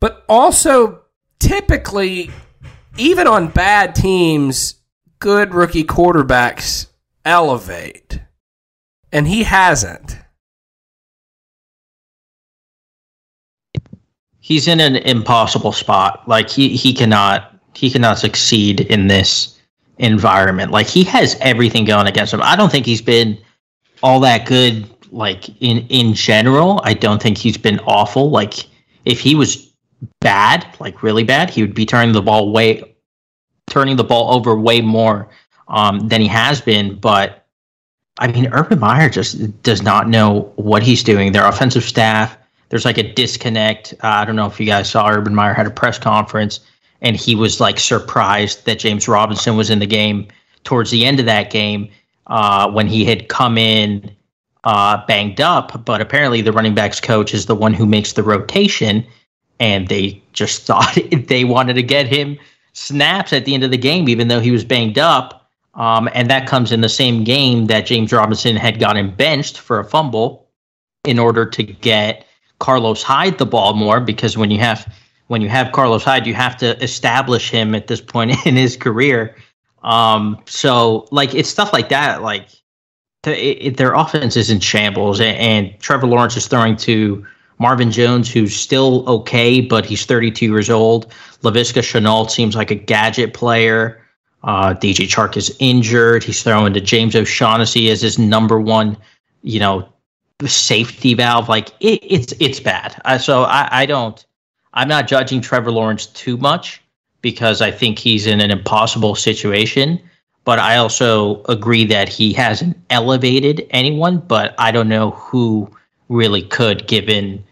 but also typically, even on bad teams, good rookie quarterbacks elevate, and he hasn't. He's in an impossible spot. Like he, he cannot he cannot succeed in this environment. Like he has everything going against him. I don't think he's been all that good. Like, in, in general, I don't think he's been awful. Like, if he was bad, like really bad, he would be turning the ball way, turning the ball over way more um, than he has been. But, I mean, Urban Meyer just does not know what he's doing. Their offensive staff, there's like a disconnect. Uh, I don't know if you guys saw Urban Meyer had a press conference, and he was, like, surprised that James Robinson was in the game towards the end of that game uh, when he had come in Uh, banged up, but apparently the running backs coach is the one who makes the rotation, and they just thought they wanted to get him snaps at the end of the game, even though he was banged up. Um, and that comes in the same game that James Robinson had gotten benched for a fumble in order to get Carlos Hyde the ball more, because when you have when you have Carlos Hyde, you have to establish him at this point in his career. Um, so, like, it's stuff like that, like. It, it, their offense is in shambles, and, and Trevor Lawrence is throwing to Marvin Jones, who's still okay, but he's thirty-two years old. Laviska Shenault seems like a gadget player. Uh, D J Chark is injured. He's throwing to James O'Shaughnessy as his number one, you know, safety valve. Like it, it's it's bad. Uh, so I, I don't. I'm not judging Trevor Lawrence too much because I think he's in an impossible situation. But I also agree that he hasn't elevated anyone, but I don't know who really could, given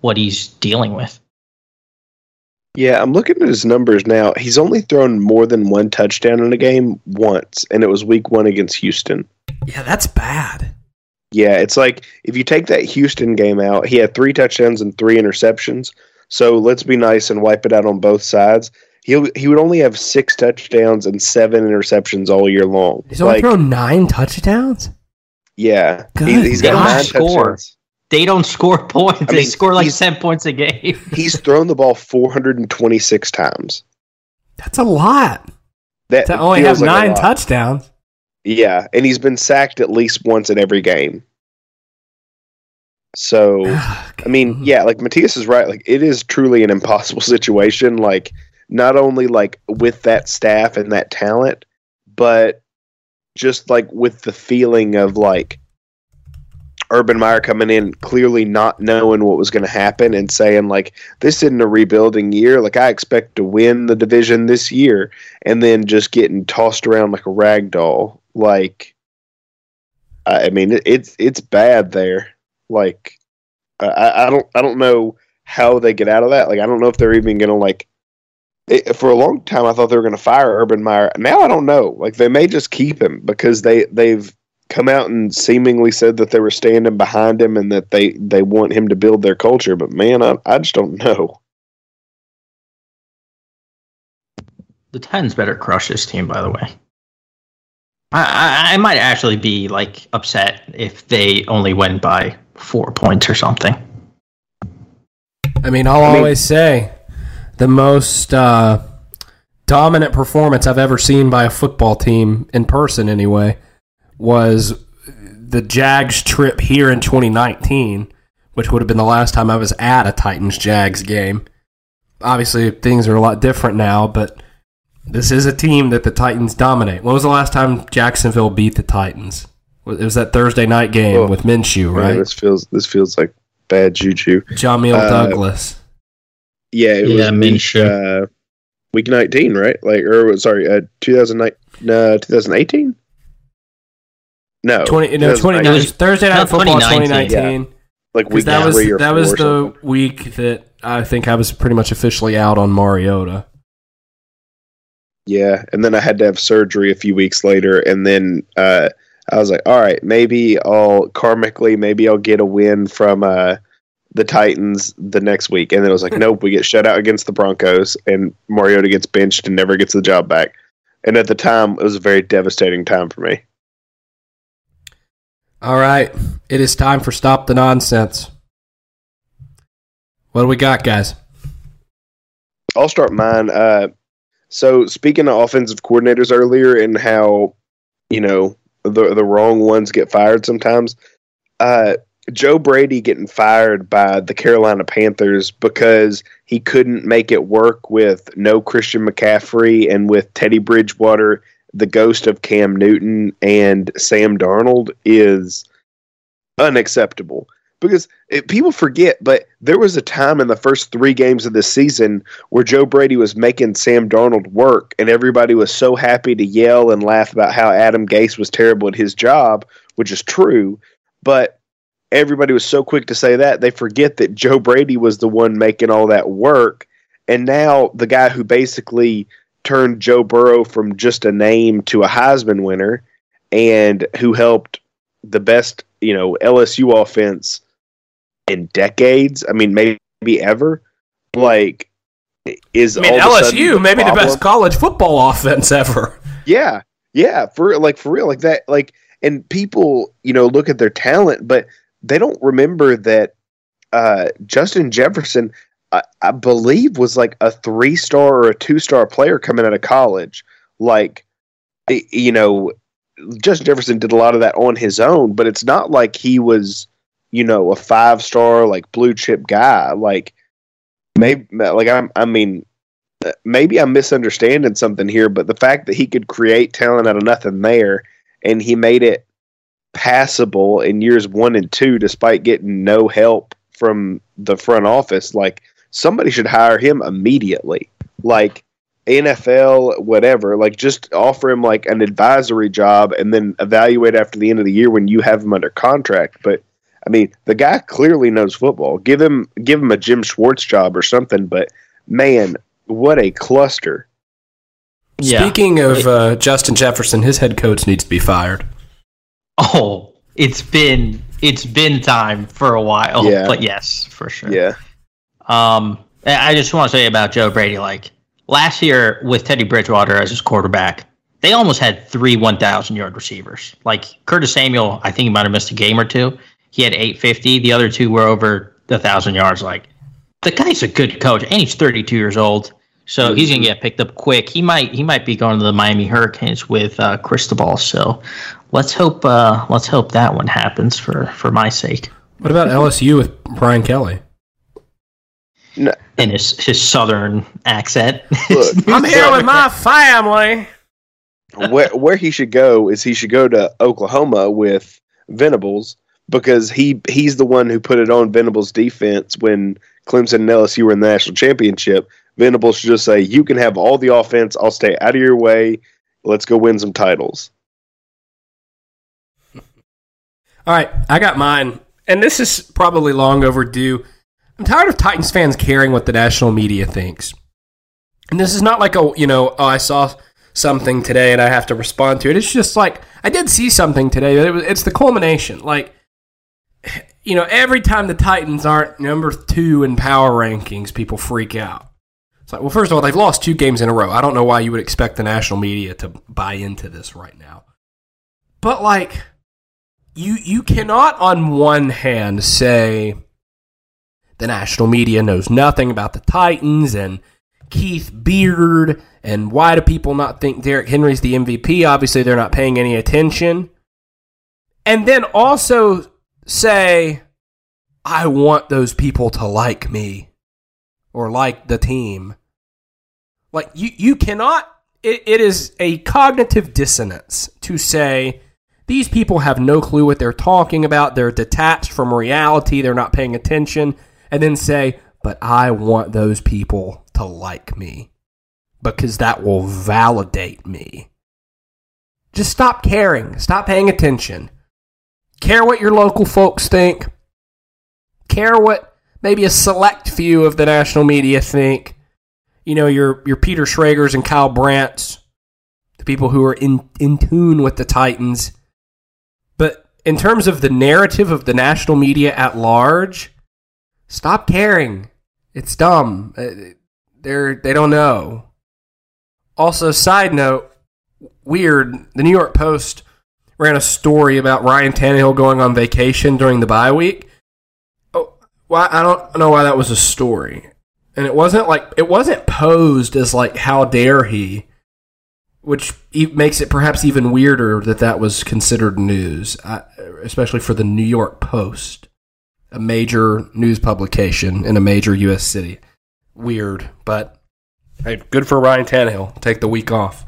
what he's dealing with. Yeah, I'm looking at his numbers now. He's only thrown more than one touchdown in a game once, and it was week one against Houston. Yeah, that's bad. Yeah, it's like if you take that Houston game out, he had three touchdowns and three interceptions. So let's be nice and wipe it out on both sides. He he would only have six touchdowns and seven interceptions all year long. He's only like, thrown nine touchdowns? Yeah. He, he's got nine touchdowns. They don't score points. I they mean, score like ten points a game. He's thrown the ball four hundred twenty-six times. That's a lot. That to only have like nine touchdowns. Yeah, and he's been sacked at least once in every game. So, I mean, yeah, like Matthias is right. Like it is truly an impossible situation. Like, not only like with that staff and that talent, but just like with the feeling of like, Urban Meyer coming in clearly not knowing what was going to happen and saying, like, this isn't a rebuilding year. Like, I expect to win the division this year, and then just getting tossed around like a rag doll. Like, I mean, it, it's it's bad there. Like, I, I don't I don't know how they get out of that. Like, I don't know if they're even going to, like, it, for a long time I thought they were going to fire Urban Meyer. Now I don't know. Like, they may just keep him because they, they've come out and seemingly said that they were standing behind him and that they, they want him to build their culture. But, man, I, I just don't know. The Titans better crush this team, by the way. I, I, I might actually be, like, upset if they only win by four points or something. I mean, I'll I mean, always say the most uh, dominant performance I've ever seen by a football team, in person anyway, was the Jags trip here in twenty nineteen, which would have been the last time I was at a Titans-Jags game. Obviously, things are a lot different now, but this is a team that the Titans dominate. When was the last time Jacksonville beat the Titans? It was that Thursday night game oh, with Minshew, right? Man, this feels this feels like bad juju. Jameal uh, Douglas. Yeah, it yeah, was Minshew. Uh, week nineteen, right? Like, or sorry, uh, two thousand eighteen. No, twenty no twenty no, Thursday night no, football twenty nineteen. Yeah. Like week that was that was the something. week that I think I was pretty much officially out on Mariota. Yeah, and then I had to have surgery a few weeks later, and then uh, I was like, all right, maybe I'll karmically, maybe I'll get a win from uh, the Titans the next week, and then I was like, nope, we get shut out against the Broncos, and Mariota gets benched and never gets the job back. And at the time, it was a very devastating time for me. All right, it is time for Stop the Nonsense. What do we got, guys? I'll start mine. Uh, so speaking of offensive coordinators earlier and how, you know, the the wrong ones get fired sometimes, uh, Joe Brady getting fired by the Carolina Panthers because he couldn't make it work with no Christian McCaffrey and with Teddy Bridgewater, the ghost of Cam Newton, and Sam Darnold is unacceptable. Because it, people forget, but there was a time in the first three games of this season where Joe Brady was making Sam Darnold work, and everybody was so happy to yell and laugh about how Adam Gase was terrible at his job, which is true, but everybody was so quick to say that, they forget that Joe Brady was the one making all that work, and now the guy who basically turned Joe Burrow from just a name to a Heisman winner and who helped the best, you know, L S U offense in decades. I mean, maybe ever. Like, is I mean, all L S U, the maybe problem. The best college football offense ever. Yeah. Yeah. For like, for real. Like that, like, and people, you know, look at their talent, but they don't remember that uh, Justin Jefferson, I believe, was like a three-star or a two-star player coming out of college. Like, you know, Justin Jefferson did a lot of that on his own, but it's not like he was, you know, a five-star, like, blue-chip guy. Like, maybe, like I'm, I mean, maybe I'm misunderstanding something here, but the fact that he could create talent out of nothing there, and he made it passable in years one and two despite getting no help from the front office, like, somebody should hire him immediately, like N F L, whatever, like just offer him like an advisory job and then evaluate after the end of the year when you have him under contract. But I mean, the guy clearly knows football. Give him, give him a Jim Schwartz job or something, but man, what a cluster. Yeah. Speaking of uh, Justin Jefferson, his head coach needs to be fired. Oh, it's been, it's been time for a while, yeah. But yes, for sure. Yeah. Um, I just want to say about Joe Brady, like last year with Teddy Bridgewater as his quarterback, they almost had three one thousand yard receivers. Like Curtis Samuel, I think he might have missed a game or two. He had eight fifty. The other two were over the one thousand yards. Like the guy's a good coach, and he's thirty-two years old, so he's going to get picked up quick. He might he might be going to the Miami Hurricanes with uh, Cristobal. So let's hope uh, let's hope that one happens for, for my sake. What about L S U with Brian Kelly? No. And his his southern accent. Look, I'm here with my family. Where where he should go is he should go to Oklahoma with Venables, because he he's the one who put it on Venables' defense when Clemson and L S U were in the national championship. Venables should just say, you can have all the offense. I'll stay out of your way. Let's go win some titles. All right, I got mine. And this is probably long overdue. I'm tired of Titans fans caring what the national media thinks. And this is not like a, you know, oh, I saw something today and I have to respond to it. It's just like, I did see something today, but it was, it's the culmination. Like, you know, every time the Titans aren't number two in power rankings, people freak out. It's like, well, first of all, they've lost two games in a row. I don't know why you would expect the national media to buy into this right now. But, like, you you cannot on one hand say the national media knows nothing about the Titans and Keith Beard and why do people not think Derrick Henry's the M V P? Obviously, they're not paying any attention. And then also say, I want those people to like me or like the team. Like, you, you cannot, it, it is a cognitive dissonance to say, these people have no clue what they're talking about. They're detached from reality. They're not paying attention. And then say, but I want those people to like me because that will validate me. Just stop caring. Stop paying attention. Care what your local folks think. Care what maybe a select few of the national media think. You know, your your Peter Schrager's and Kyle Brandt's, the people who are in, in tune with the Titans. But in terms of the narrative of the national media at large, stop caring. It's dumb. They're, they don't know. Also, side note, weird, the New York Post ran a story about Ryan Tannehill going on vacation during the bye week. Oh, why? I don't know why that was a story. And it wasn't like, it wasn't posed as like, how dare he? Which makes it perhaps even weirder that that was considered news, especially for the New York Post, a major news publication in a major U S city. Weird, but hey, good for Ryan Tannehill. Take the week off.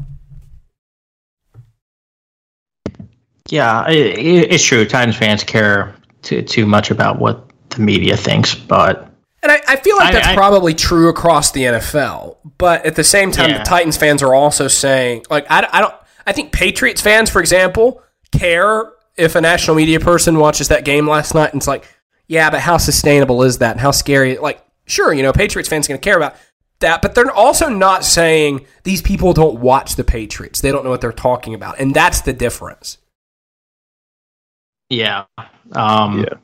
Yeah, it, it's true. Titans fans care too, too much about what the media thinks, but... And I, I feel like that's I, I, probably true across the N F L, but at the same time, yeah. The Titans fans are also saying, like, I, I don't, I think Patriots fans, for example, care if a national media person watches that game last night and it's like, yeah, but how sustainable is that? And how scary? Like, sure, you know, Patriots fans are going to care about that, but they're also not saying these people don't watch the Patriots. They don't know what they're talking about, and that's the difference. Yeah. Um, yeah.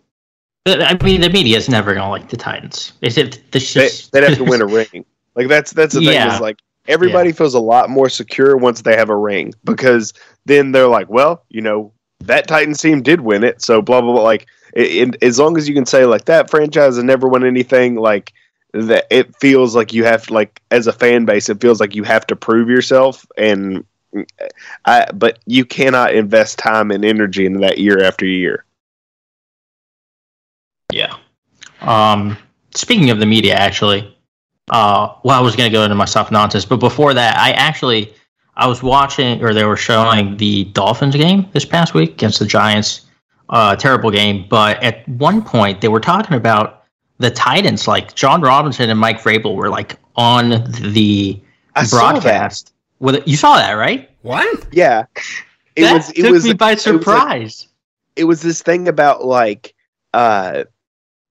I mean, the media is never going to like the Titans. It's, it's just... they, they'd have to win a ring. Like that's that's the yeah. thing is like everybody yeah. feels a lot more secure once they have a ring because then they're like, well, you know, that Titans team did win it, so blah blah blah. Like, it, it, as long as you can say like that franchise has never won anything, like that, it feels like you have like as a fan base, it feels like you have to prove yourself. And I, but you cannot invest time and energy into that year after year. Yeah. Um, speaking of the media, actually, uh, well, I was going to go into my soft nonsense, but before that, I actually, I was watching, or they were showing the Dolphins game this past week against the Giants. Uh, terrible game, but at one point, they were talking about the Titans, like John Robinson and Mike Vrabel were like on the I broadcast. Saw that. You saw that, right? What? Yeah. It that was, it took was, me by surprise. It was, like, it was this thing about like, Uh,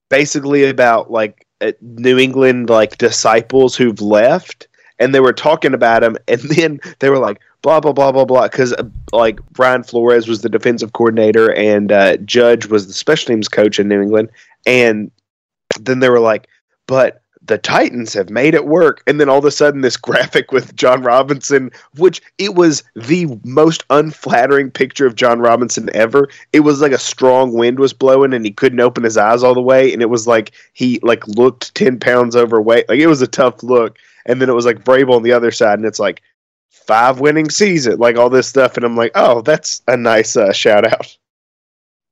basically about like uh, New England like disciples who've left, and they were talking about them, and then they were like blah blah blah blah blah because uh, like Brian Flores was the defensive coordinator and uh, Judge was the special teams coach in New England, and then they were like, but the Titans have made it work, and then all of a sudden this graphic with John Robinson, which it was the most unflattering picture of John Robinson ever. It was like a strong wind was blowing and he couldn't open his eyes all the way, and it was like he like looked ten pounds overweight. Like it was a tough look. And then it was like Vrabel on the other side, and it's like five winning season, like all this stuff, and I'm like, oh, that's a nice uh, shout out.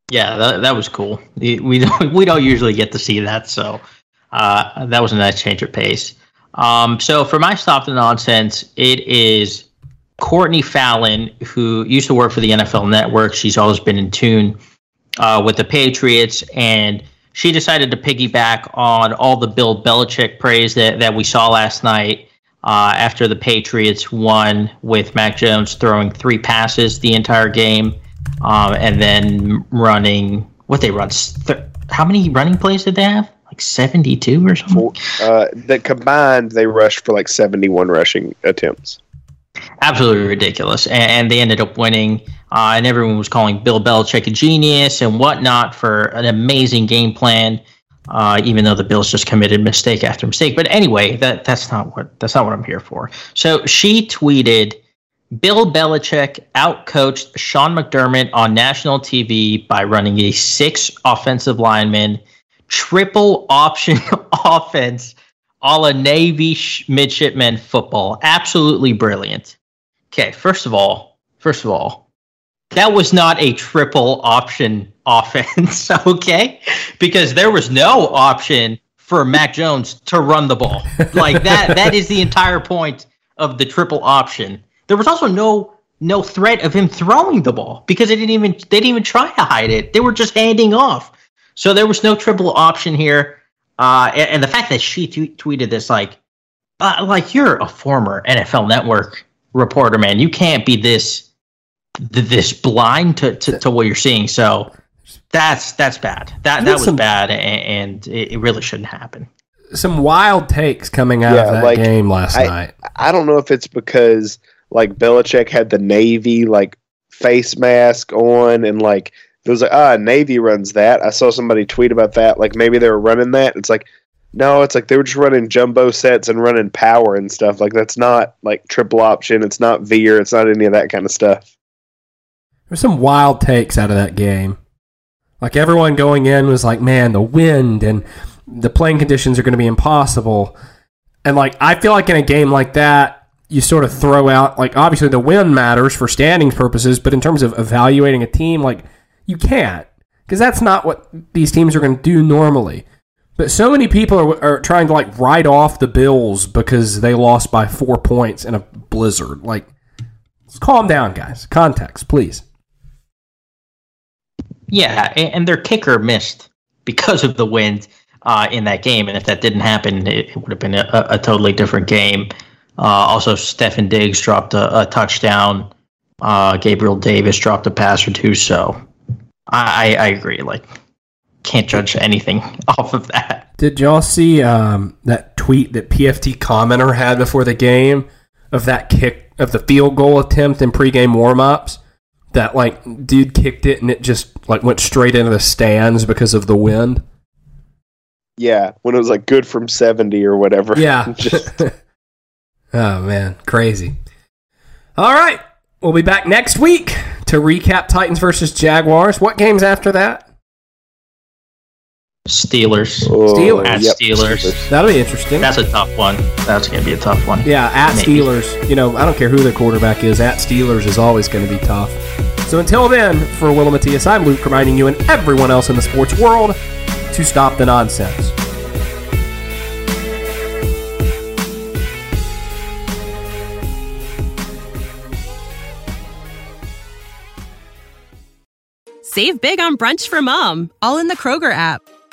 Yeah, that, that was cool. We don't, we don't usually get to see that, so Uh, that was a nice change of pace. Um, so for my stop the nonsense, it is Courtney Fallon, who used to work for the N F L Network. She's always been in tune uh, with the Patriots, and she decided to piggyback on all the Bill Belichick praise that, that we saw last night uh, after the Patriots won with Mac Jones throwing three passes the entire game um, and then running – what they run? Th- how many running plays did they have? Like seventy-two or something? Uh, that combined, they rushed for like seventy-one rushing attempts. Absolutely ridiculous. And, and they ended up winning, uh, and everyone was calling Bill Belichick a genius and whatnot for an amazing game plan, uh, even though the Bills just committed mistake after mistake. But anyway, that that's not what that's not what I'm here for. So she tweeted, Bill Belichick outcoached Sean McDermott on national T V by running a six offensive lineman triple option offense a la Navy sh- midshipmen football. Absolutely brilliant. Okay, first of all, first of all, that was not a triple option offense, okay? Because there was no option for Mac Jones to run the ball. Like, that that is the entire point of the triple option. There was also no no threat of him throwing the ball because they didn't even they didn't even try to hide it. They were just handing off. So there was no triple option here. Uh, and, and the fact that she t- tweeted this, like, uh, like you're a former N F L Network reporter, man. You can't be this th- this blind to, to, to what you're seeing. So that's that's bad. That that was some, bad, and, and it, it really shouldn't happen. Some wild takes coming out yeah, of that like, game last I, night. I don't know if it's because like Belichick had the Navy like face mask on, and like it was like, ah, Navy runs that. I saw somebody tweet about that. Like, maybe they were running that. It's like, no, it's like they were just running jumbo sets and running power and stuff. Like, that's not, like, triple option. It's not veer. It's not any of that kind of stuff. There's some wild takes out of that game. Like, everyone going in was like, man, the wind and the playing conditions are going to be impossible. And, like, I feel like in a game like that, you sort of throw out, like, obviously the wind matters for standings purposes, but in terms of evaluating a team, like, you can't, because that's not what these teams are going to do normally. But so many people are, are trying to, like, write off the Bills because they lost by four points in a blizzard. Like, let's calm down, guys. Context, please. Yeah, and their kicker missed because of the wind uh, in that game. And if that didn't happen, it would have been a, a totally different game. Uh, also, Stefan Diggs dropped a, a touchdown. Uh, Gabriel Davis dropped a pass or two, so... I, I agree. Like, can't judge anything off of that. Did y'all see um, that tweet that P F T Commenter had before the game of that kick of the field goal attempt in pregame warmups? That, like, dude kicked it and it just, like, went straight into the stands because of the wind. Yeah, when it was like good from seventy or whatever. Yeah. just... Oh man, crazy. All right, we'll be back next week to recap Titans versus Jaguars. What games after that? Steelers. Oh, Steelers. At yep. Steelers. That'll be interesting. That's a tough one. That's going to be a tough one. Yeah, at Maybe. Steelers. You know, I don't care who their quarterback is. At Steelers is always going to be tough. So until then, for Will and Matias, I'm Luke, reminding you and everyone else in the sports world to stop the nonsense. Save big on brunch for mom, all in the Kroger app.